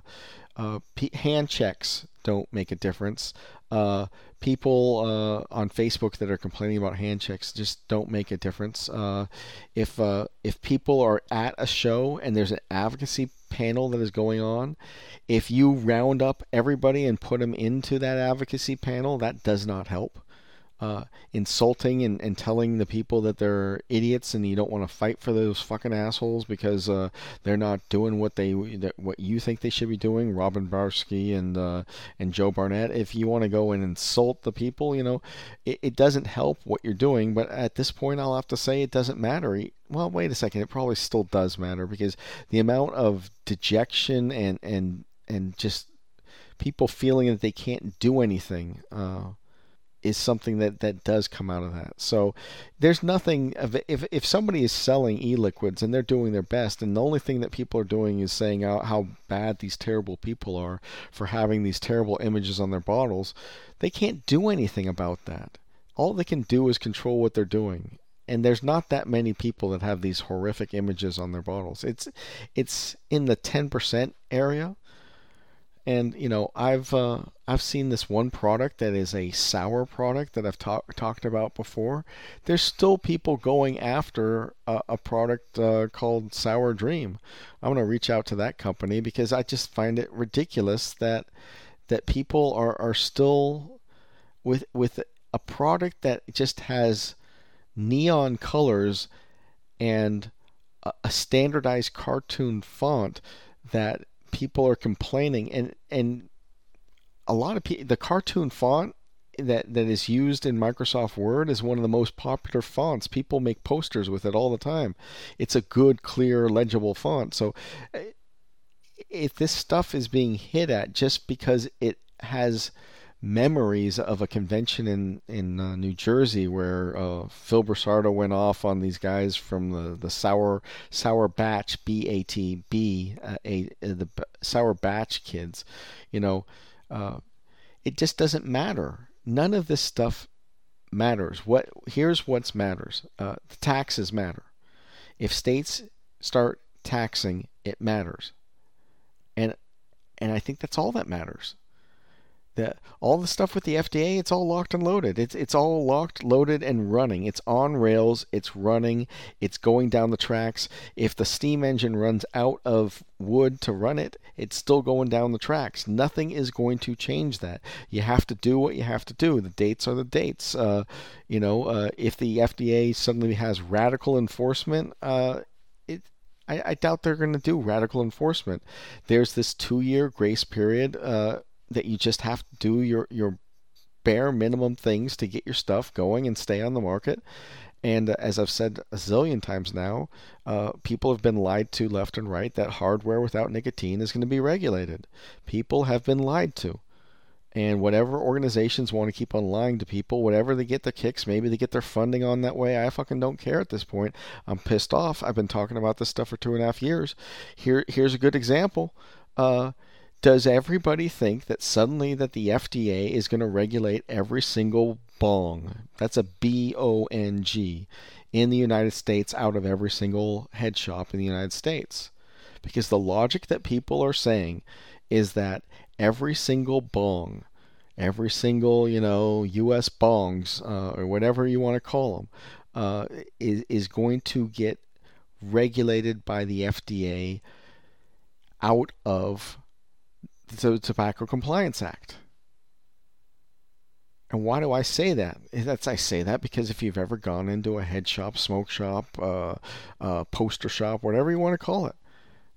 uh, p- hand checks don't make a difference. Uh, people uh, on Facebook that are complaining about hand checks just don't make a difference. Uh, if uh, if people are at a show and there's an advocacy panel that is going on, if you round up everybody and put them into that advocacy panel, that does not help. uh, insulting and, and telling the people that they're idiots and you don't want to fight for those fucking assholes because uh, they're not doing what they what you think they should be doing. Robin Barsky and uh, and Joe Barnett. If you want to go and insult the people, you know, it, it doesn't help what you're doing. But at this point, I'll have to say it doesn't matter. Well, wait a second. It probably still does matter because the amount of dejection and and and just people feeling that they can't do anything uh, is something that, that does come out of that. So there's nothing of if if somebody is selling e-liquids and they're doing their best, and the only thing that people are doing is saying how, how bad these terrible people are for having these terrible images on their bottles, they can't do anything about that. All they can do is control what they're doing. And there's not that many people that have these horrific images on their bottles. It's it's in the ten percent area. And, you know, I've uh, I've seen this one product that is a sour product that I've ta- talked about before. There's still people going after a, a product uh, called Sour Dream. I'm going to reach out to that company because I just find it ridiculous that that people are, are still with with a product that just has neon colors and a, a standardized cartoon font that people are complaining, and and a lot of people, the cartoon font that that is used in Microsoft Word is one of the most popular fonts. People make posters with it all the time. It's a good, clear, legible font. So if this stuff is being hit at just because it has memories of a convention in in uh, New Jersey where uh, Phil Busardo went off on these guys from the the sour sour batch B A T B a the sour batch kids, you know, uh, it just doesn't matter. None of this stuff matters. What here's what matters: uh, the taxes matter. If states start taxing, it matters, and and I think that's all that matters. That all the stuff with the F D A, it's all locked and loaded. It's it's all locked, loaded, and running. It's on rails. It's running. It's going down the tracks. If the steam engine runs out of wood to run it, it's still going down the tracks. Nothing is going to change that. You have to do what you have to do. The dates are the dates. Uh, you know, uh, if the F D A suddenly has radical enforcement, uh, it. I, I doubt they're going to do radical enforcement. There's this two-year grace period. Uh, that you just have to do your, your bare minimum things to get your stuff going and stay on the market. And uh, as I've said a zillion times now, uh, people have been lied to left and right that hardware without nicotine is going to be regulated. People have been lied to. And whatever organizations want to keep on lying to people, whatever they get their kicks, maybe they get their funding on that way. I fucking don't care at this point. I'm pissed off. I've been talking about this stuff for two and a half years. Here, here's a good example. Uh, Does everybody think that suddenly that the F D A is going to regulate every single bong? That's a B O N G in the United States out of every single head shop in the United States. Because the logic that people are saying is that every single bong, every single, you know, U S bongs uh, or whatever you want to call them uh, is, is going to get regulated by the F D A out of the Tobacco Compliance Act. And why do I say that? That's I say that because if you've ever gone into a head shop, smoke shop, uh, uh, poster shop, whatever you want to call it,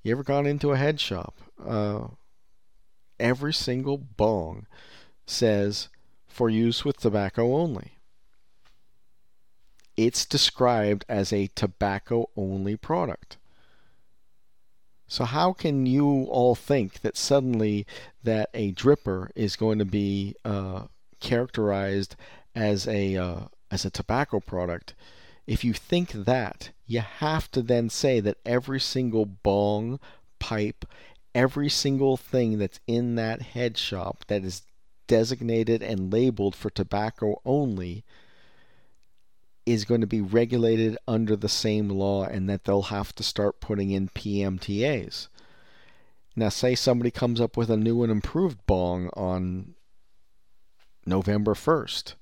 you ever gone into a head shop, uh, every single bong says for use with tobacco only. It's described as a tobacco only product. So how can you all think that suddenly that a dripper is going to be uh, characterized as a uh, as a tobacco product? If you think that, you have to then say that every single bong, pipe, every single thing that's in that head shop that is designated and labeled for tobacco only is going to be regulated under the same law, and that they'll have to start putting in P M T As. Now, say somebody comes up with a new and improved bong on November first,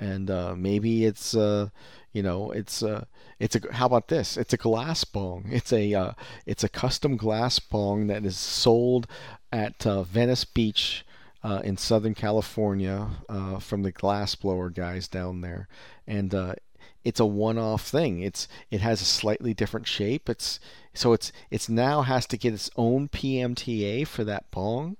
and uh, maybe it's, uh, you know, it's uh, it's a how about this? It's a glass bong. It's a uh, it's a custom glass bong that is sold at uh, Venice Beach uh, in Southern California uh, from the glassblower guys down there. And uh, it's a one-off thing. It's it has a slightly different shape. It's so it's it's now has to get its own P M T A for that bong,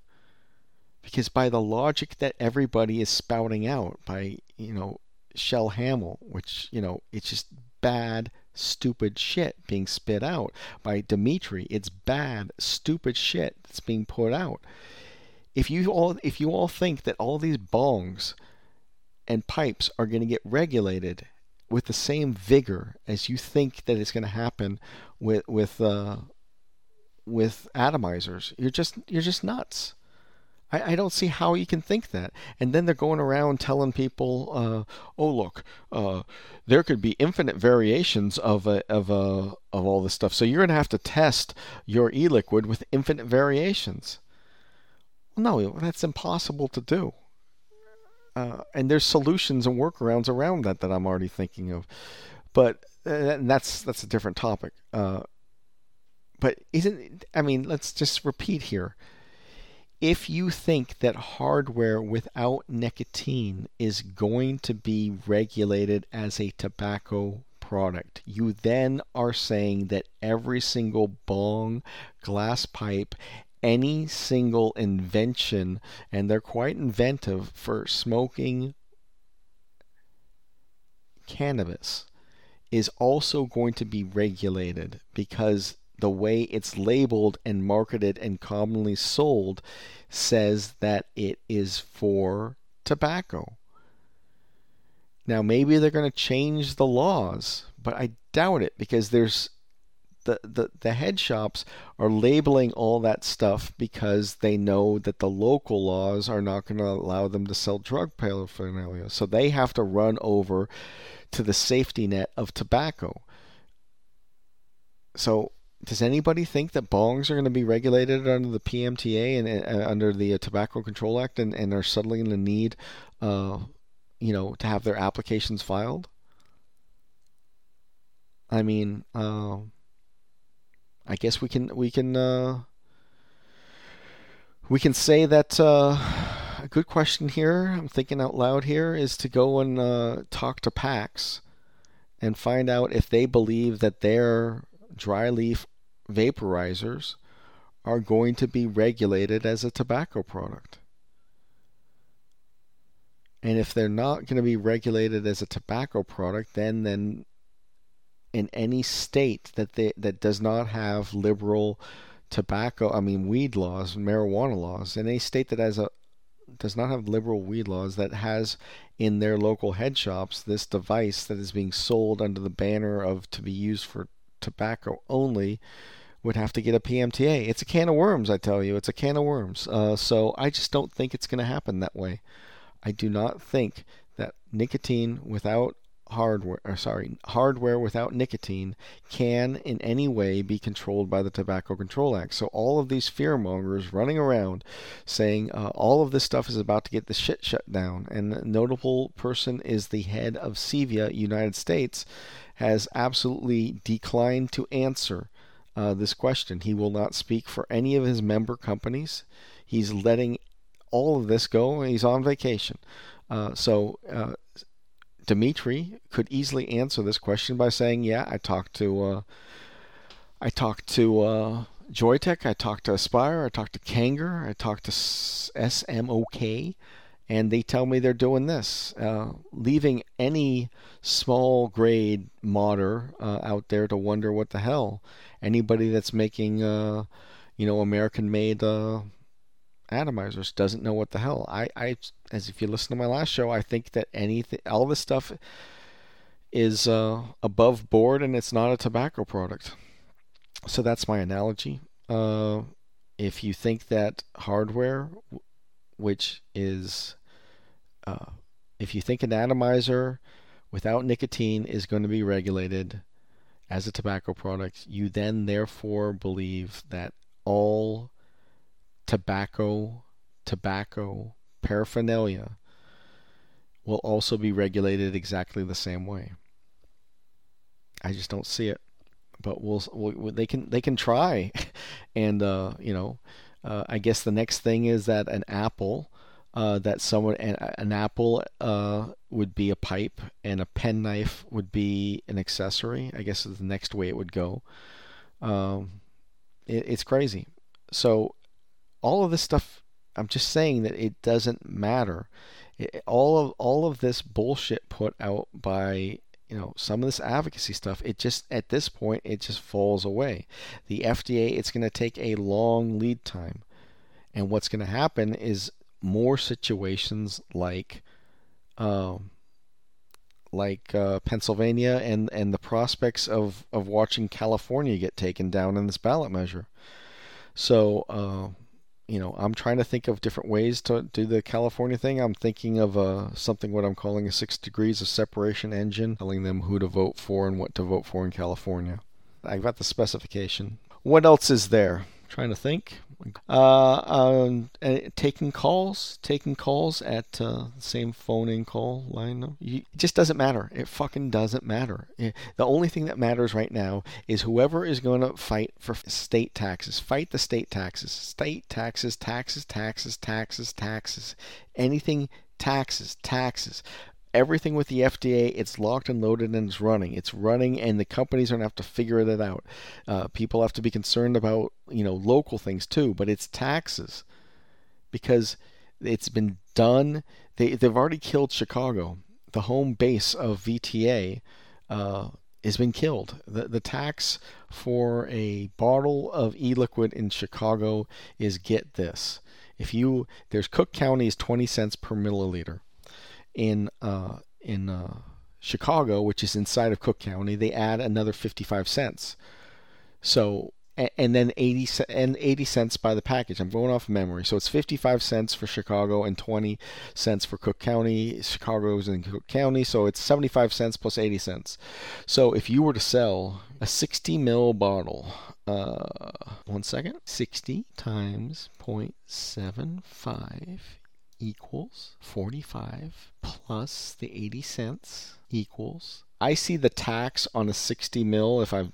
because by the logic that everybody is spouting out by, you know, Shell Hamill, which, you know, it's just bad, stupid shit being spit out by Dimitri. It's bad, stupid shit that's being put out. If you all if you all think that all these bongs and pipes are going to get regulated with the same vigor as you think that it's going to happen with with uh, with atomizers, you're just you're just nuts. I, I don't see how you can think that. And then they're going around telling people, uh, "Oh look, uh, there could be infinite variations of a, of a, of all this stuff. So you're going to have to test your e-liquid with infinite variations." Well, no, that's impossible to do. Uh, and there's solutions and workarounds around that that I'm already thinking of, but uh, that's that's a different topic. Uh, but isn't I mean, let's just repeat here. If you think that hardware without nicotine is going to be regulated as a tobacco product, you then are saying that every single bong, glass pipe, any single invention, and they're quite inventive for smoking cannabis, is also going to be regulated because the way it's labeled and marketed and commonly sold says that it is for tobacco. Now, maybe they're going to change the laws, but I doubt it, because there's the, the, the head shops are labeling all that stuff because they know that the local laws are not going to allow them to sell drug paraphernalia. So they have to run over to the safety net of tobacco. So does anybody think that bongs are going to be regulated under the P M T A and, and under the Tobacco Control Act and, and are suddenly in the need, uh, you know, to have their applications filed? I mean, uh, I guess we can we can uh, we can say that uh, a good question here, I'm thinking out loud here, is to go and uh, talk to PAX and find out if they believe that their dry leaf vaporizers are going to be regulated as a tobacco product. And if they're not going to be regulated as a tobacco product, then then in any state that they that does not have liberal tobacco, I mean weed laws, marijuana laws, in any state that has a does not have liberal weed laws, that has in their local head shops this device that is being sold under the banner of to be used for tobacco only, would have to get a P M T A. It's a can of worms, I tell you. It's a can of worms. Uh, so I just don't think it's going to happen that way. I do not think that nicotine without hardware, or sorry, hardware without nicotine can in any way be controlled by the Tobacco Control Act. So all of these fearmongers running around saying uh, all of this stuff is about to get the shit shut down. And a notable person is the head of S E V I A United States, has absolutely declined to answer uh, this question. He will not speak for any of his member companies. He's letting all of this go, and he's on vacation. Uh, so uh, Dimitri could easily answer this question by saying, "Yeah, I talked to, uh, I talked to uh, Joytech, I talked to Aspire, I talked to Kanger, I talked to S M O K." And they tell me they're doing this, uh, leaving any small grade modder uh, out there to wonder what the hell. Anybody that's making, uh, you know, American-made uh, atomizers doesn't know what the hell. I, I, as if you listen to my last show, I think that anything, all this stuff is uh, above board, and it's not a tobacco product. So that's my analogy. Uh, if you think that hardware, which is... Uh, if you think an atomizer without nicotine is going to be regulated as a tobacco product, you then therefore believe that all tobacco, tobacco paraphernalia will also be regulated exactly the same way. I just don't see it, but we'll, we'll they can they can try, and uh, you know, uh, I guess the next thing is that an Apple uh, that someone, an, an apple uh, would be a pipe and a pen knife would be an accessory, I guess is the next way it would go. Um, it, it's crazy. So all of this stuff, I'm just saying that it doesn't matter. It, all of all of this bullshit put out by, you know, some of this advocacy stuff, it just, at this point, it just falls away. The F D A, it's going to take a long lead time. And what's going to happen is more situations like um, like uh, Pennsylvania and, and the prospects of, of watching California get taken down in this ballot measure. So, uh, you know, I'm trying to think of different ways to do the California thing. I'm thinking of uh, something what I'm calling a six degrees of separation engine, telling them who to vote for and what to vote for in California. I've got the specification. What else is there? I'm trying to think. Uh, um, taking calls, taking calls at uh, the same phone-in call line. It just doesn't matter. It fucking doesn't matter. It, the only thing that matters right now is whoever is going to fight for state taxes. Fight the state taxes. State taxes, taxes, taxes, taxes, taxes. Anything taxes, taxes. Everything with the F D A, it's locked and loaded and it's running. It's running, and the companies are going to have to figure it out. Uh, people have to be concerned about, you know, local things too, but it's taxes because it's been done. They, they've already killed Chicago. The home base of V T A uh, has been killed. The, the tax for a bottle of e-liquid in Chicago is, get this, if you, there's Cook County is twenty cents per milliliter. In uh, in uh, Chicago, which is inside of Cook County, they add another fifty-five cents. So and, and then eighty and eighty cents by the package. I'm going off memory, so it's fifty-five cents for Chicago and twenty cents for Cook County. Chicago's in Cook County, so it's seventy-five cents plus eighty cents. So if you were to sell a sixty mil bottle, uh, one second, sixty times point seven five equals forty-five plus the eighty cents equals, I see the tax on a sixty mil if I've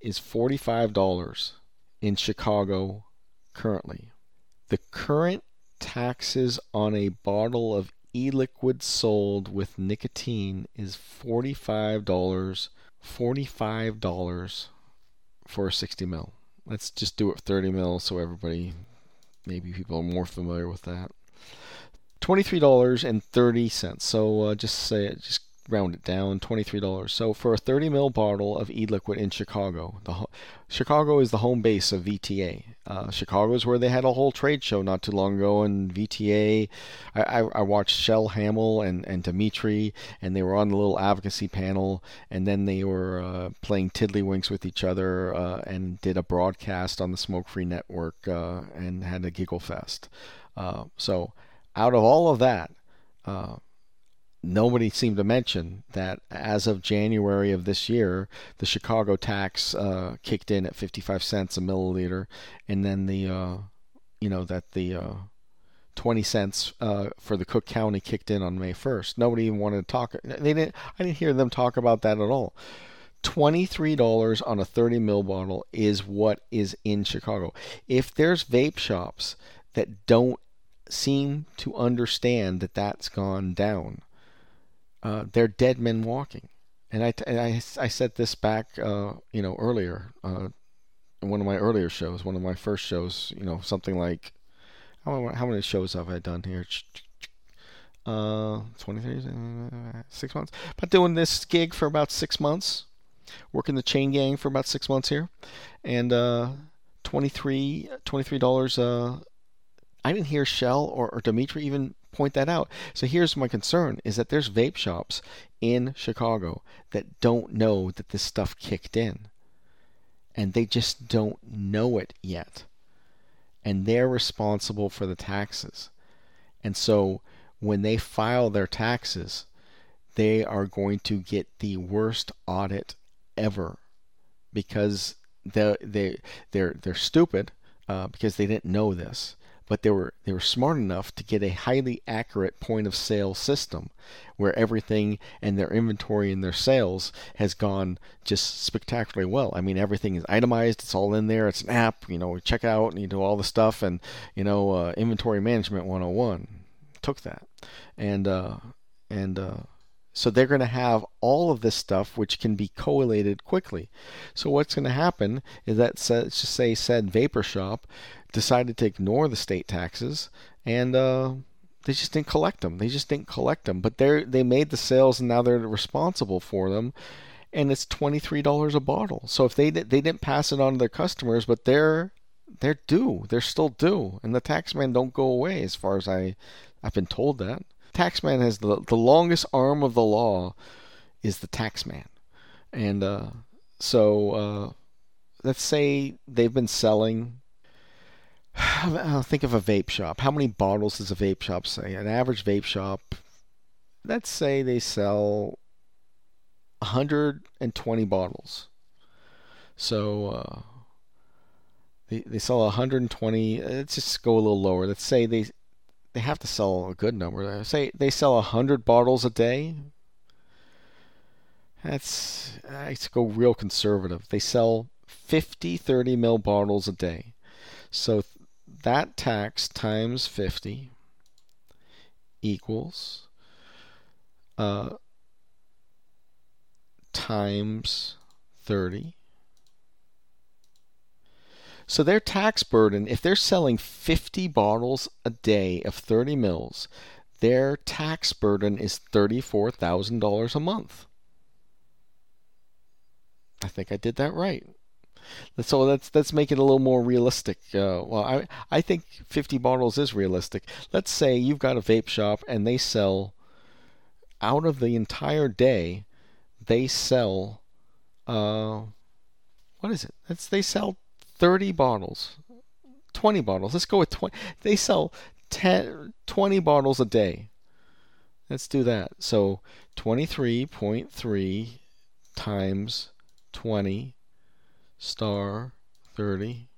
is forty-five dollars in Chicago currently. The current taxes on a bottle of e-liquid sold with nicotine is forty-five dollars. forty-five dollars for a sixty mil. Let's just do it thirty mil so everybody, maybe people are more familiar with that. twenty-three dollars and thirty cents. So uh, just say it, just round it down, twenty-three dollars. So for a thirty mil bottle of e-liquid in Chicago, the ho- Chicago is the home base of V T A. Uh, Chicago is where they had a whole trade show not too long ago, and V T A, I, I, I watched Shell Hamill and, and Dimitri, and they were on the little advocacy panel, and then they were uh, playing tiddlywinks with each other uh, and did a broadcast on the Smoke Free Network uh, and had a giggle fest. Uh, so... Out of all of that, uh, nobody seemed to mention that as of January of this year, the Chicago tax uh, kicked in at fifty-five cents a milliliter, and then the, uh, you know, that the uh, twenty cents uh, for the Cook County kicked in on May first. Nobody even wanted to talk. They didn't. I didn't hear them talk about that at all. twenty-three dollars on a thirty mil bottle is what is in Chicago. If there's vape shops that don't seem to understand that that's gone down, uh, they're dead men walking. And I, and I, I said this back, uh, you know, earlier, uh, in one of my earlier shows, one of my first shows, you know, something like, how, how many shows have I done here? Uh, twenty-three, six months. But doing this gig for about six months, working the chain gang for about six months here, and uh, twenty-three dollars, uh, I didn't hear Shell or, or Dimitri even point that out. So here's my concern, is that there's vape shops in Chicago that don't know that this stuff kicked in. And they just don't know it yet. And they're responsible for the taxes. And so when they file their taxes, they are going to get the worst audit ever. Because they they they're they're stupid uh, because they didn't know this. But they were they were smart enough to get a highly accurate point of sale system where everything and their inventory and their sales has gone just spectacularly well. I mean, everything is itemized. It's all in there. It's an app. You know, check out and you do all the stuff and, you know, uh, inventory management one oh one. took that. And uh, and uh, so they're going to have all of this stuff which can be collated quickly. So what's going to happen is that, let's just say, said vapor shop decided to ignore the state taxes and uh, they just didn't collect them. They just didn't collect them. But they they made the sales and now they're responsible for them. And it's twenty-three dollars a bottle. So if they they didn't pass it on to their customers, but they're they're due, they're still due, and the taxmen don't go away, as far as I I've been told that. Taxman has the the longest arm of the law, is the taxman, and uh, so uh, let's say they've been selling. I'll think of a vape shop. How many bottles does a vape shop say? An average vape shop, let's say they sell one hundred twenty bottles. So uh, they they sell one hundred twenty. Let's just go a little lower. Let's say they they have to sell a good number. Let's say they sell one hundred bottles a day. That's let's go real conservative. They sell fifty thirty mil bottles a day. So that tax times fifty equals uh. times thirty. So their tax burden, if they're selling fifty bottles a day of thirty mils, their tax burden is thirty-four thousand dollars a month. I think I did that right. So let's let's make it a little more realistic. Uh, well, I I think fifty bottles is realistic. Let's say you've got a vape shop and they sell, out of the entire day, they sell, uh, what is it? That's, they sell thirty bottles, twenty bottles. Let's go with twenty. They sell ten, twenty bottles a day. Let's do that. So twenty-three point three times twenty star thirty.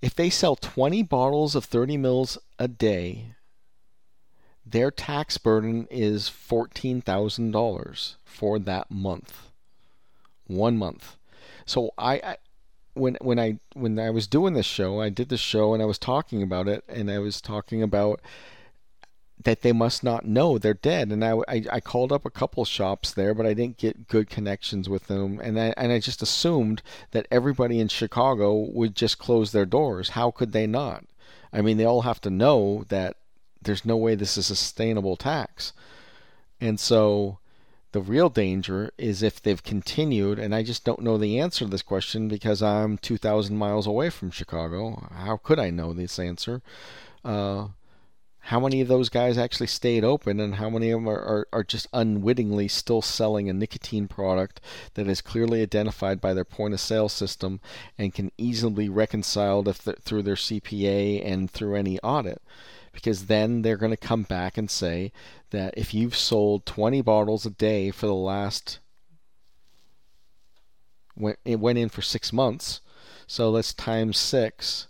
If they sell twenty bottles of thirty mils a day, their tax burden is fourteen thousand dollars for that month, one month. So I, I, when when I when I was doing this show, I did this show and I was talking about it, and I was talking about that they must not know they're dead. And I, I, I called up a couple shops there, but I didn't get good connections with them. And I, and I just assumed that everybody in Chicago would just close their doors. How could they not? I mean, they all have to know that there's no way this is a sustainable tax. And so the real danger is if they've continued, and I just don't know the answer to this question because I'm two thousand miles away from Chicago. How could I know this answer? Uh, how many of those guys actually stayed open, and how many of them are, are, are just unwittingly still selling a nicotine product that is clearly identified by their point of sale system and can easily reconcile if th- through their C P A and through any audit? Because then they're going to come back and say that if you've sold twenty bottles a day for the last, it went in for six months, so let's times six.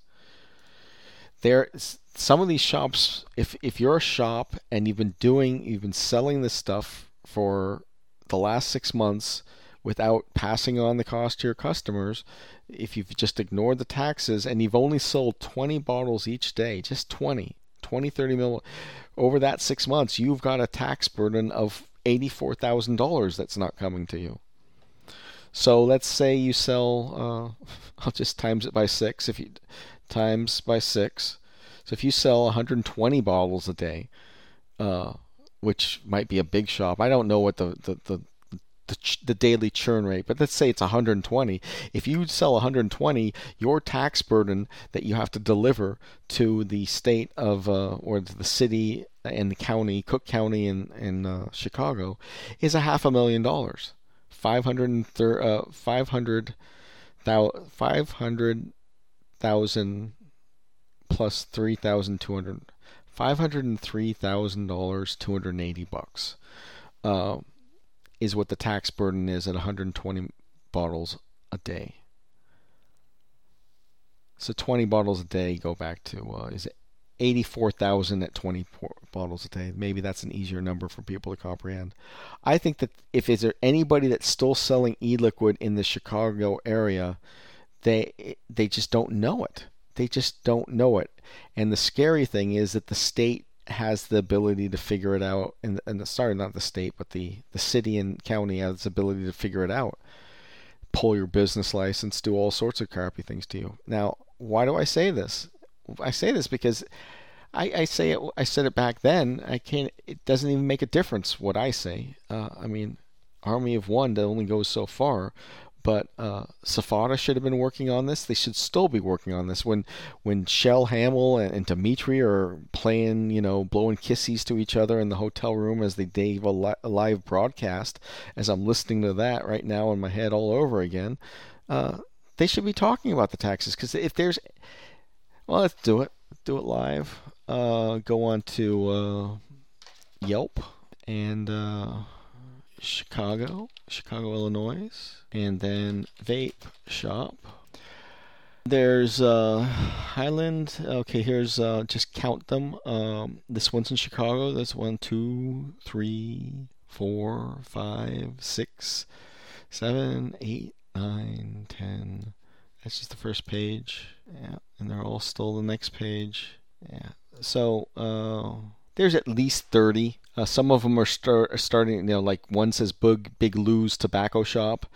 There, some of these shops, if if you're a shop and you've been doing, you've been selling this stuff for the last six months without passing on the cost to your customers, if you've just ignored the taxes and you've only sold twenty bottles each day, just twenty. twenty, thirty mil over that six months, you've got a tax burden of eighty-four thousand dollars that's not coming to you. So let's say you sell, uh, I'll just times it by six. If you times by six, so if you sell one hundred twenty bottles a day, uh, which might be a big shop, I don't know what the the the The, ch- the daily churn rate, but let's say it's one hundred twenty. If you sell one hundred twenty, your tax burden that you have to deliver to the state of uh, or to the city and the county, Cook County and and uh, Chicago, is a half a million dollars, five hundred thousand plus three thousand two hundred, five hundred three thousand dollars, two hundred eighty bucks. Uh, is what the tax burden is at one hundred twenty bottles a day. So twenty bottles a day go back to, uh, is it eighty-four thousand at twenty bottles a day? Maybe that's an easier number for people to comprehend. I think that if is there anybody that's still selling e-liquid in the Chicago area, they they just don't know it. They just don't know it. And the scary thing is that the state has the ability to figure it out. And, and the, sorry, not the state, but the, the city and county has the ability to figure it out. Pull your business license, do all sorts of crappy things to you. Now, why do I say this? I say this because I, I say it. I said it back then. I can't. It doesn't even make a difference what I say. Uh, I mean, Army of One that only goes so far. But uh, Safada should have been working on this. They should still be working on this. When when Shell Hamill and, and Dimitri are playing, you know, blowing kisses to each other in the hotel room as they gave a, li- a live broadcast, as I'm listening to that right now in my head all over again, uh, they should be talking about the taxes. Because if there's... Well, let's do it. Do it live. Uh, go on to uh, Yelp and... Uh, Chicago, Chicago, Illinois, and then vape shop. There's uh, Highland. Okay, here's uh, just count them. Um, this one's in Chicago. That's one, two, three, four, five, six, seven, eight, nine, ten. That's just the first page. Yeah, and they're all still the next page. Yeah. So. Uh, There's at least thirty. Uh, some of them are, start, are starting, you know, like one says Big, Big Lou's Tobacco Shop.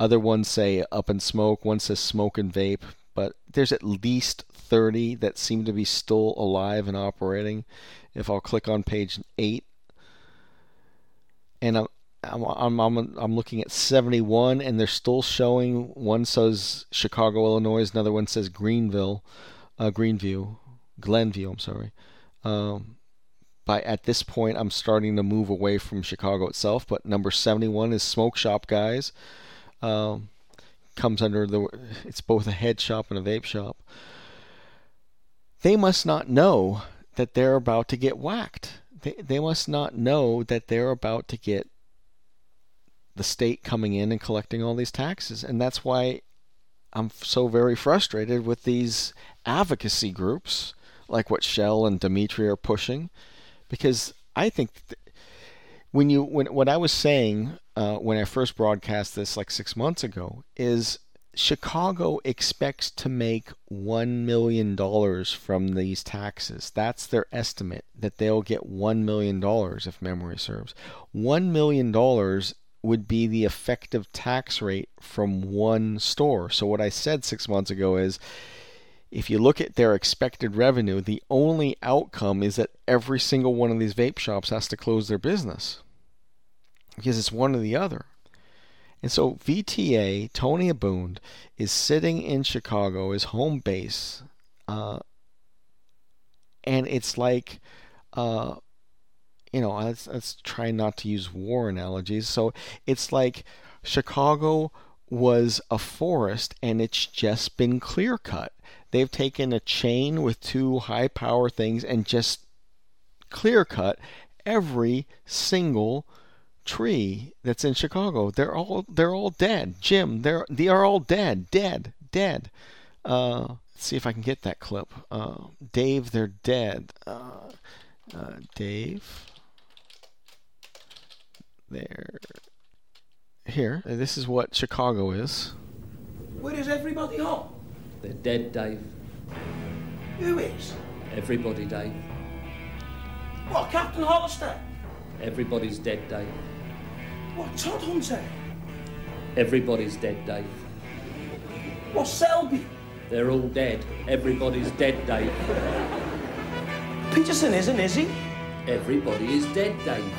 Other ones say Up and Smoke. One says Smoke and Vape. But there's at least thirty that seem to be still alive and operating. If I'll click on page eight. And I'm I'm I'm I'm, I'm looking at seventy-one, and they're still showing. One says Chicago, Illinois. Another one says Greenville, uh, Greenview, Glenview, I'm sorry. Um... By, at this point, I'm starting to move away from Chicago itself, but number seventy-one is Smoke Shop Guys. Um, comes under the... It's both a head shop and a vape shop. They must not know that they're about to get whacked. They, they must not know that they're about to get the state coming in and collecting all these taxes. And that's why I'm so very frustrated with these advocacy groups, like what Shell and Dimitri are pushing. Because I think th- when you when what I was saying uh, when I first broadcast this like six months ago is Chicago expects to make one million dollars from these taxes. That's their estimate, that they'll get one million dollars if memory serves. One million dollars would be the effective tax rate from one store. So what I said six months ago is, if you look at their expected revenue, the only outcome is that every single one of these vape shops has to close their business, because it's one or the other. And so V T A, Tony Abund, is sitting in Chicago, his home base, uh, and it's like, uh, you know, let's, let's try not to use war analogies. So it's like Chicago was a forest and it's just been clear cut. They've taken a chain with two high-power things and just clear-cut every single tree that's in Chicago. They're all they're all dead, Jim. They're they are all dead, dead, dead. Uh, let's see if I can get that clip. Uh, Dave, they're dead. Uh, uh, Dave, they're here. This is what Chicago is. Where is everybody home? They're dead, Dave. Who is? Everybody, Dave. What, Captain Hollister? Everybody's dead, Dave. What, Todd Hunter? Everybody's dead, Dave. What, Selby? They're all dead. Everybody's dead, Dave. Peterson isn't, is he? Everybody is dead, Dave.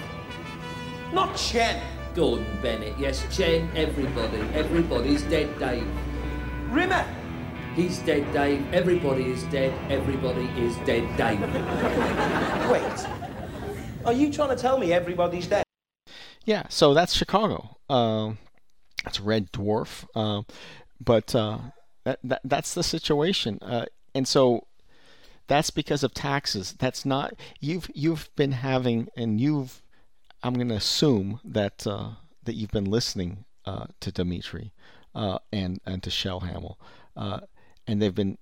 Not Chen. Gordon Bennett, yes, Chen, everybody. Everybody's dead, Dave. Rimmer. He's dead, Dave. Everybody is dead. Everybody is dead, Dave. Wait. Are you trying to tell me everybody's dead? Yeah, so that's Chicago. Um, that's Red Dwarf. Um, but uh, that, that that's the situation. Uh, and so that's because of taxes. That's not... You've, you've been having... And you've... I'm going to assume that uh, that you've been listening uh, to Dimitri uh, and, and to Shell Hamill. Uh, And they've been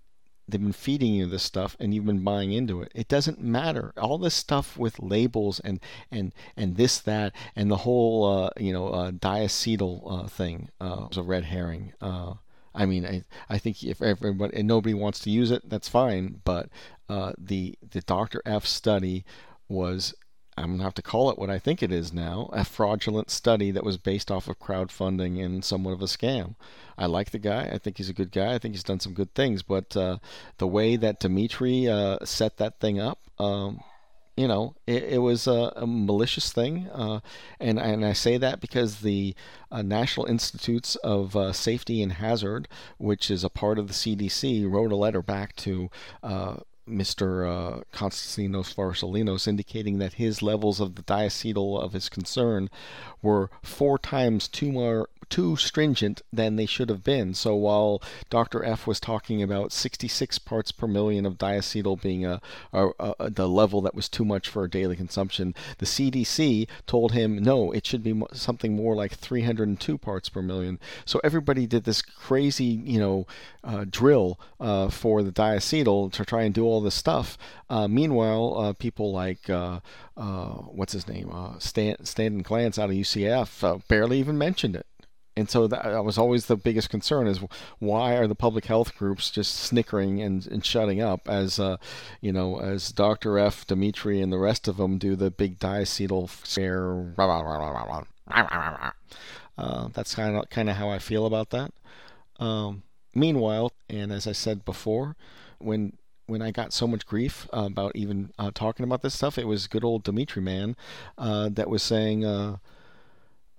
they've been feeding you this stuff, and you've been buying into it. It doesn't matter. All this stuff with labels and and, and this, that, and the whole uh, you know uh, diacetyl uh, thing uh, was a red herring. Uh, I mean, I I think if everybody and nobody wants to use it, that's fine. But uh, the the Doctor F study was, I'm gonna have to call it what I think it is now, a fraudulent study that was based off of crowdfunding and somewhat of a scam. I like the guy. I think he's a good guy. I think he's done some good things. But uh, the way that Dimitri uh, set that thing up, um, you know, it, it was a, a malicious thing. Uh, and, and I say that because the uh, National Institutes of uh, Safety and Hazard, which is a part of the C D C, wrote a letter back to uh, Mister Uh, Konstantinos Pharasolinos, indicating that his levels of the diacetyl of his concern were four times too more too stringent than they should have been. So while Doctor F was talking about sixty-six parts per million of diacetyl being a, a, a the level that was too much for daily consumption, the C D C told him no, it should be something more like three hundred two parts per million. So everybody did this crazy, you know, uh, drill uh, for the diacetyl to try and do all this stuff. Uh, meanwhile, uh, people like uh, uh, what's his name, uh, Stan Stanton Glantz out of U C F uh, barely even mentioned it. And so that was always the biggest concern, is why are the public health groups just snickering and, and shutting up as, uh, you know, as Doctor F, Dimitri, and the rest of them do the big diacetyl scare. Uh, that's kind of kind of how I feel about that. Um, meanwhile, and as I said before, when when I got so much grief about even uh, talking about this stuff, it was good old Dimitri man uh, that was saying... Uh,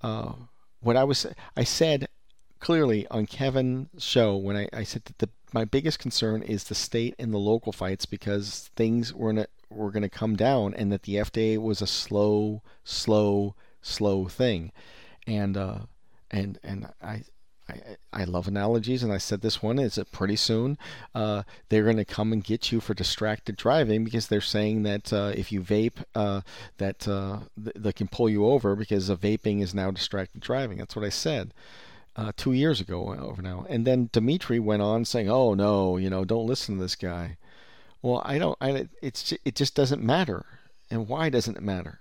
uh, What I was, I said clearly on Kevin's show when I, I said that the, my biggest concern is the state and the local fights, because things were gonna were gonna come down, and that the F D A was a slow, slow, slow thing, and uh, and and I, I I love analogies, and I said this one is that pretty soon uh, they're gonna come and get you for distracted driving, because they're saying that uh, if you vape uh, that uh, th- they can pull you over because uh, vaping is now distracted driving. That's what I said uh, two years ago over now. And then Dimitri went on saying, "Oh no, you know, don't listen to this guy." Well, I don't. I, it's it just doesn't matter. And why doesn't it matter?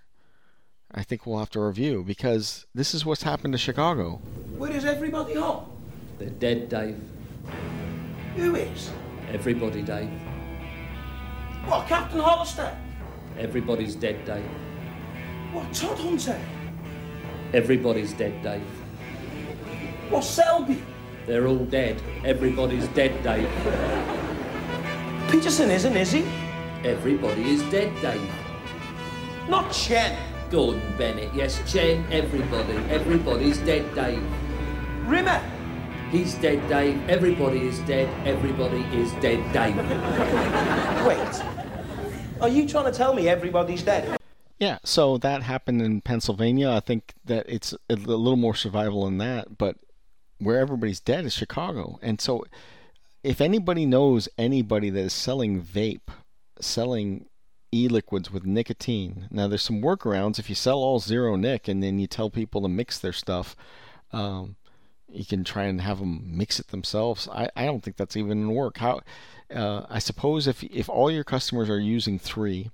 I think we'll have to review, because this is what's happened to Chicago. Where is everybody off? They're dead, Dave. Who is? Everybody, Dave. What, Captain Hollister? Everybody's dead, Dave. What, Todd Hunter? Everybody's dead, Dave. What, Selby? They're all dead. Everybody's dead, Dave. Peterson isn't, is he? Everybody is dead, Dave. Not Chen. Gordon Bennett, yes, Chen, everybody. Everybody's dead, Dave. Rimmer! He's dead, Dave. Everybody is dead. Everybody is dead, Dave. Wait. Are you trying to tell me everybody's dead? Yeah, so that happened in Pennsylvania. I think that it's a little more survival than that, but where everybody's dead is Chicago. And so if anybody knows anybody that is selling vape, selling e-liquids with nicotine. Now, there's some workarounds. If you sell all zero nic and then you tell people to mix their stuff, um, you can try and have them mix it themselves. I, I don't think that's even gonna work. How? Uh, I suppose if if all your customers are using three,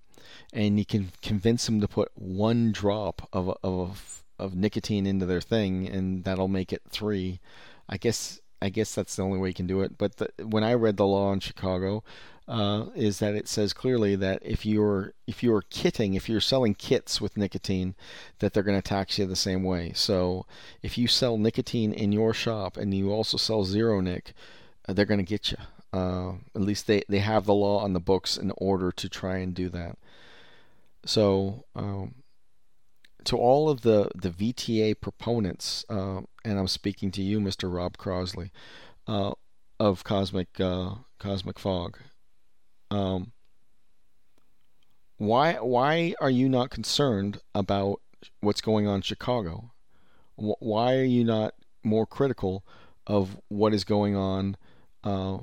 and you can convince them to put one drop of of of nicotine into their thing, and that'll make it three. I guess I guess that's the only way you can do it. But the, when I read the law in Chicago. Uh, is that it says clearly that if you're if you're kitting, if you're selling kits with nicotine, that they're going to tax you the same way. So if you sell nicotine in your shop and you also sell zero nic, they're going to get you. Uh, at least they, they have the law on the books in order to try and do that. So um, to all of the, the V T A proponents, uh, and I'm speaking to you, Mister Rob Crosley, uh, of Cosmic uh, Cosmic Fog. Um, why why are you not concerned about what's going on in Chicago? W- why are you not more critical of what is going on uh,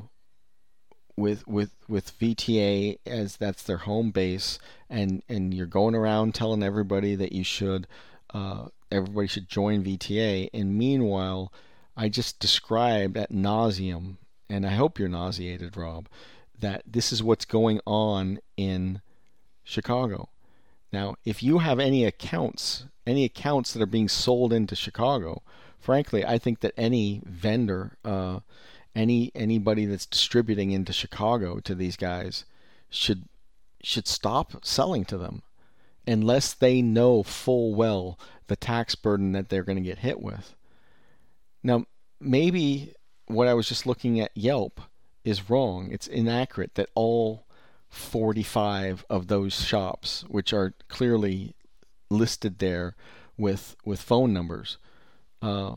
with with with V T A, as that's their home base, and, and you're going around telling everybody that you should uh, everybody should join V T A, and meanwhile, I just described at nauseam, and I hope you're nauseated, Rob, that this is what's going on in Chicago. Now, if you have any accounts, any accounts that are being sold into Chicago, frankly, I think that any vendor, uh, any anybody that's distributing into Chicago to these guys should should stop selling to them unless they know full well the tax burden that they're going to get hit with. Now, maybe what I was just looking at Yelp is wrong. It's inaccurate that all forty-five of those shops, which are clearly listed there with with phone numbers, uh,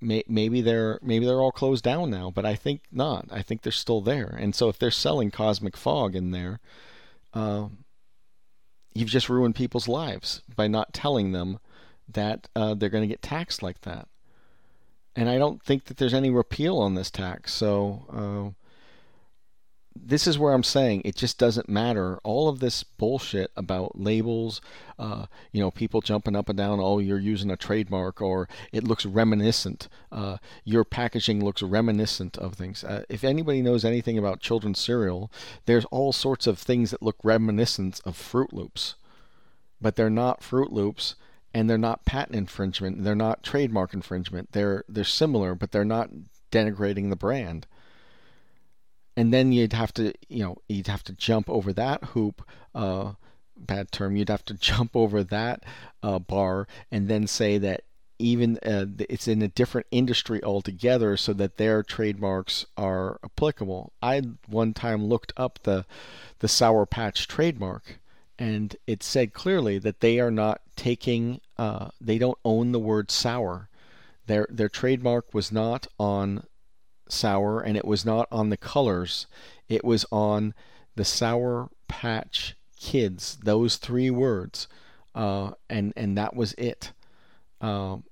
may, maybe they're maybe they're all closed down now. But I think not. I think they're still there. And so if they're selling Cosmic Fog in there, uh, you've just ruined people's lives by not telling them that uh, they're going to get taxed like that. And I don't think that there's any repeal on this tax. So uh, this is where I'm saying it just doesn't matter. All of this bullshit about labels, uh, you know, people jumping up and down, oh, you're using a trademark, or it looks reminiscent. Uh, your packaging looks reminiscent of things. Uh, if anybody knows anything about children's cereal, there's all sorts of things that look reminiscent of Froot Loops. But they're not Froot Loops. And they're not patent infringement. They're not trademark infringement. They're they're similar, but they're not denigrating the brand. And then you'd have to, you know, you'd have to jump over that hoop. Uh, bad term. You'd have to jump over that uh, bar, and then say that even uh, it's in a different industry altogether, so that their trademarks are applicable. I one time looked up the the Sour Patch trademark. And it said clearly that they are not taking, uh, they don't own the word sour. Their their trademark was not on sour, and it was not on the colors. It was on the Sour Patch Kids, those three words. Uh, and, and that was it. Um,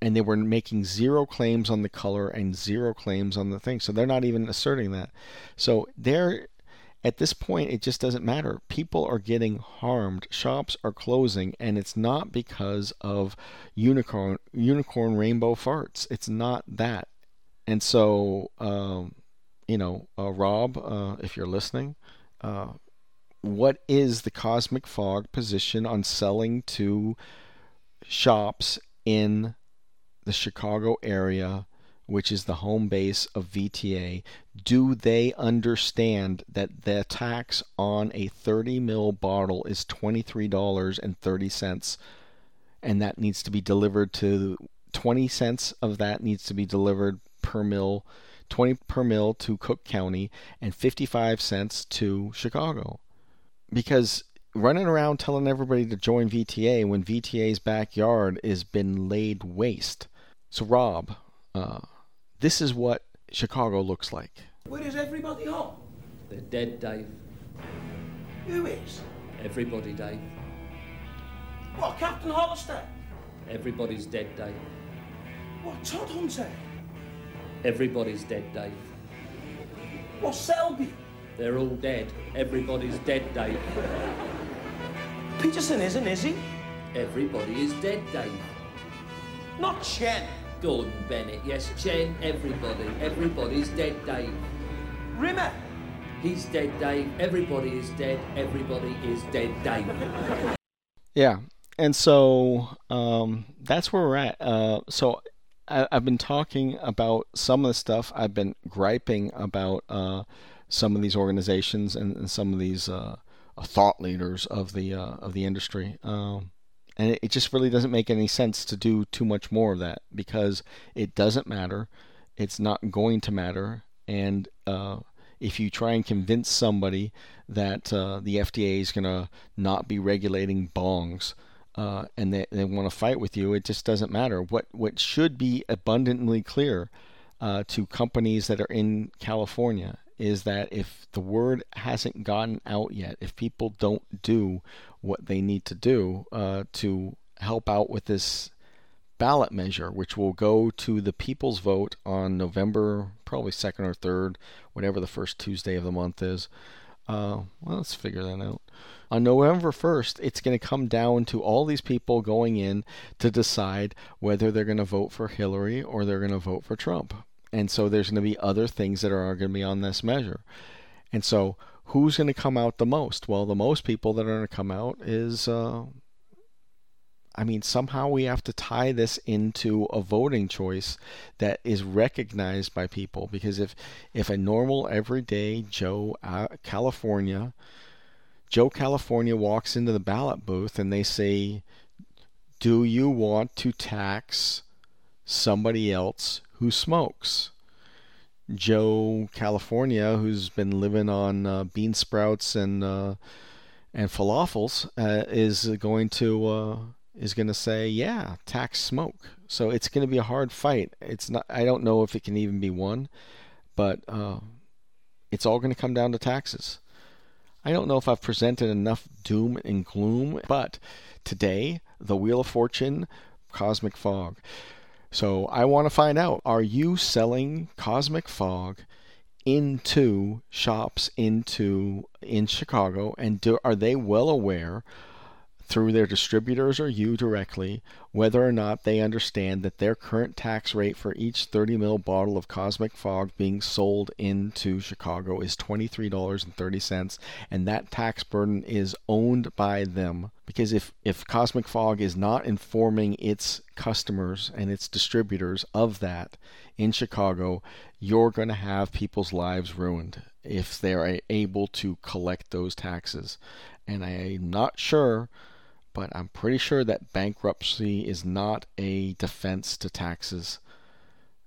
and they were making zero claims on the color and zero claims on the thing. So they're not even asserting that. So they're... At this point, it just doesn't matter. People are getting harmed. Shops are closing, and it's not because of unicorn unicorn rainbow farts. It's not that. And so, um, you know, uh, Rob, uh, if you're listening, uh, what is the Cosmic Fog position on selling to shops in the Chicago area, which is the home base of V T A? Do they understand that the tax on a thirty mil bottle is twenty-three dollars and thirty cents, and that needs to be delivered to twenty cents of that needs to be delivered per mil, twenty per mil to Cook County, and fifty-five cents to Chicago? Because running around telling everybody to join V T A when V T A's backyard has been laid waste. So Rob, uh, this is what Chicago looks like. Where is everybody home? They're dead, Dave. Who is? Everybody, Dave. What, Captain Hollister? Everybody's dead, Dave. What, Todd Hunter? Everybody's dead, Dave. What, Selby? They're all dead. Everybody's dead, Dave. Peterson isn't, is he? Everybody is dead, Dave. Not Chen. Gordon Bennett, yes, Chen, everybody. Everybody's dead, Dave. Rimmer! He's dead, Dave. Everybody is dead. Everybody is dead, Dave. Yeah, and so um, that's where we're at. Uh, so I, I've been talking about some of the stuff. I've been griping about uh, some of these organizations and, and some of these uh, thought leaders of the uh, of the industry. Um And it just really doesn't make any sense to do too much more of that, because it doesn't matter. It's not going to matter. And uh, if you try and convince somebody that uh, the F D A is going to not be regulating bongs uh, and they, they want to fight with you, it just doesn't matter. What, what should be abundantly clear uh, to companies that are in California is that if the word hasn't gotten out yet, if people don't do what they need to do uh, to help out with this ballot measure, which will go to the people's vote on November, probably second or third, whatever the first Tuesday of the month is. Uh, well, let's figure that out. On November first, it's going to come down to all these people going in to decide whether they're going to vote for Hillary or they're going to vote for Trump. And so there's going to be other things that are going to be on this measure. And so who's going to come out the most? Well, the most people that are going to come out is, uh, I mean, somehow we have to tie this into a voting choice that is recognized by people. Because if, if a normal, everyday Joe uh, California, Joe California walks into the ballot booth and they say, do you want to tax somebody else who smokes? Joe California, who's been living on uh, bean sprouts and uh, and falafels, uh, is going to uh, is going to say, yeah, tax smoke. So it's going to be a hard fight. It's not. I don't know if it can even be won, but uh, it's all going to come down to taxes. I don't know if I've presented enough doom and gloom, but today, the Wheel of Fortune, Cosmic Fog. So I want to find out, are you selling Cosmic Fog into shops into in Chicago? And do, are they well aware through their distributors or you directly whether or not they understand that their current tax rate for each thirty milliliter bottle of Cosmic Fog being sold into Chicago is twenty-three dollars and thirty cents, and that tax burden is owned by them? Because if, if Cosmic Fog is not informing its customers and its distributors of that in Chicago, you're going to have people's lives ruined if they're able to collect those taxes. And I'm not sure, but I'm pretty sure that bankruptcy is not a defense to taxes.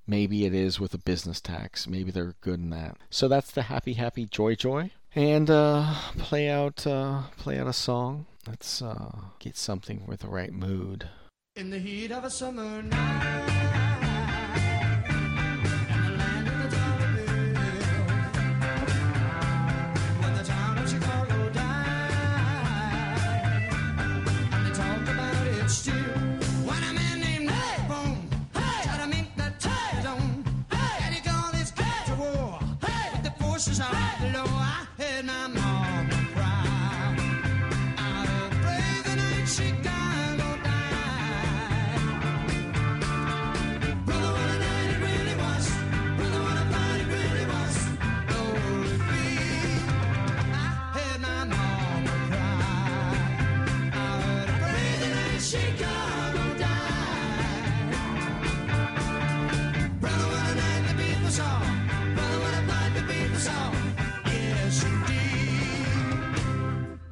Maybe it is with a business tax. Maybe they're good in that. So that's the happy, happy, joy, joy. And uh, play out, uh, play out a song. Let's uh, get something with the right mood. In the heat of a summer night.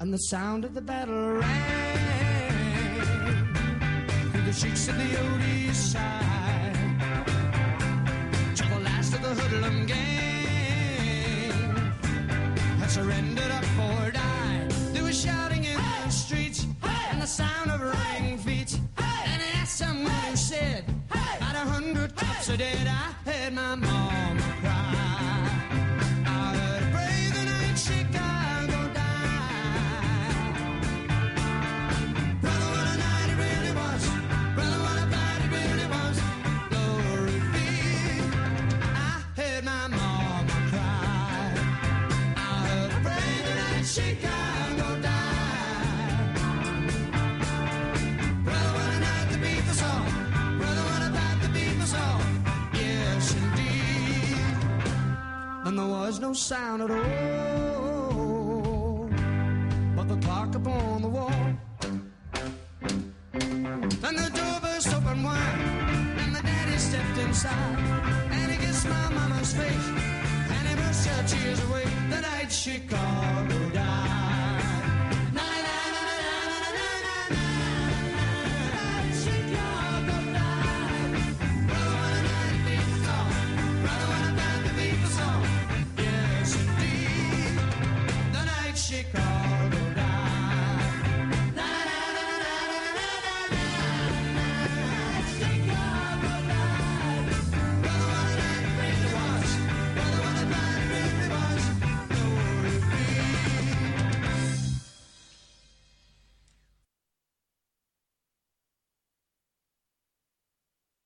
The sound of the battle rang through the streets of the old east side, till the last of the hoodlum gang had surrendered up or died. They were shouting in hey! The streets, hey! And the sound of hey! Running feet, hey! And I asked someone hey! Who said, hey! About a hundred cops hey! Are dead. I had my mama cry. There's no sound at all but the clock upon the wall. Then the door burst open wide, and the daddy stepped inside, and he kissed my mama's face, and he brushed her tears away. The night Chicago died.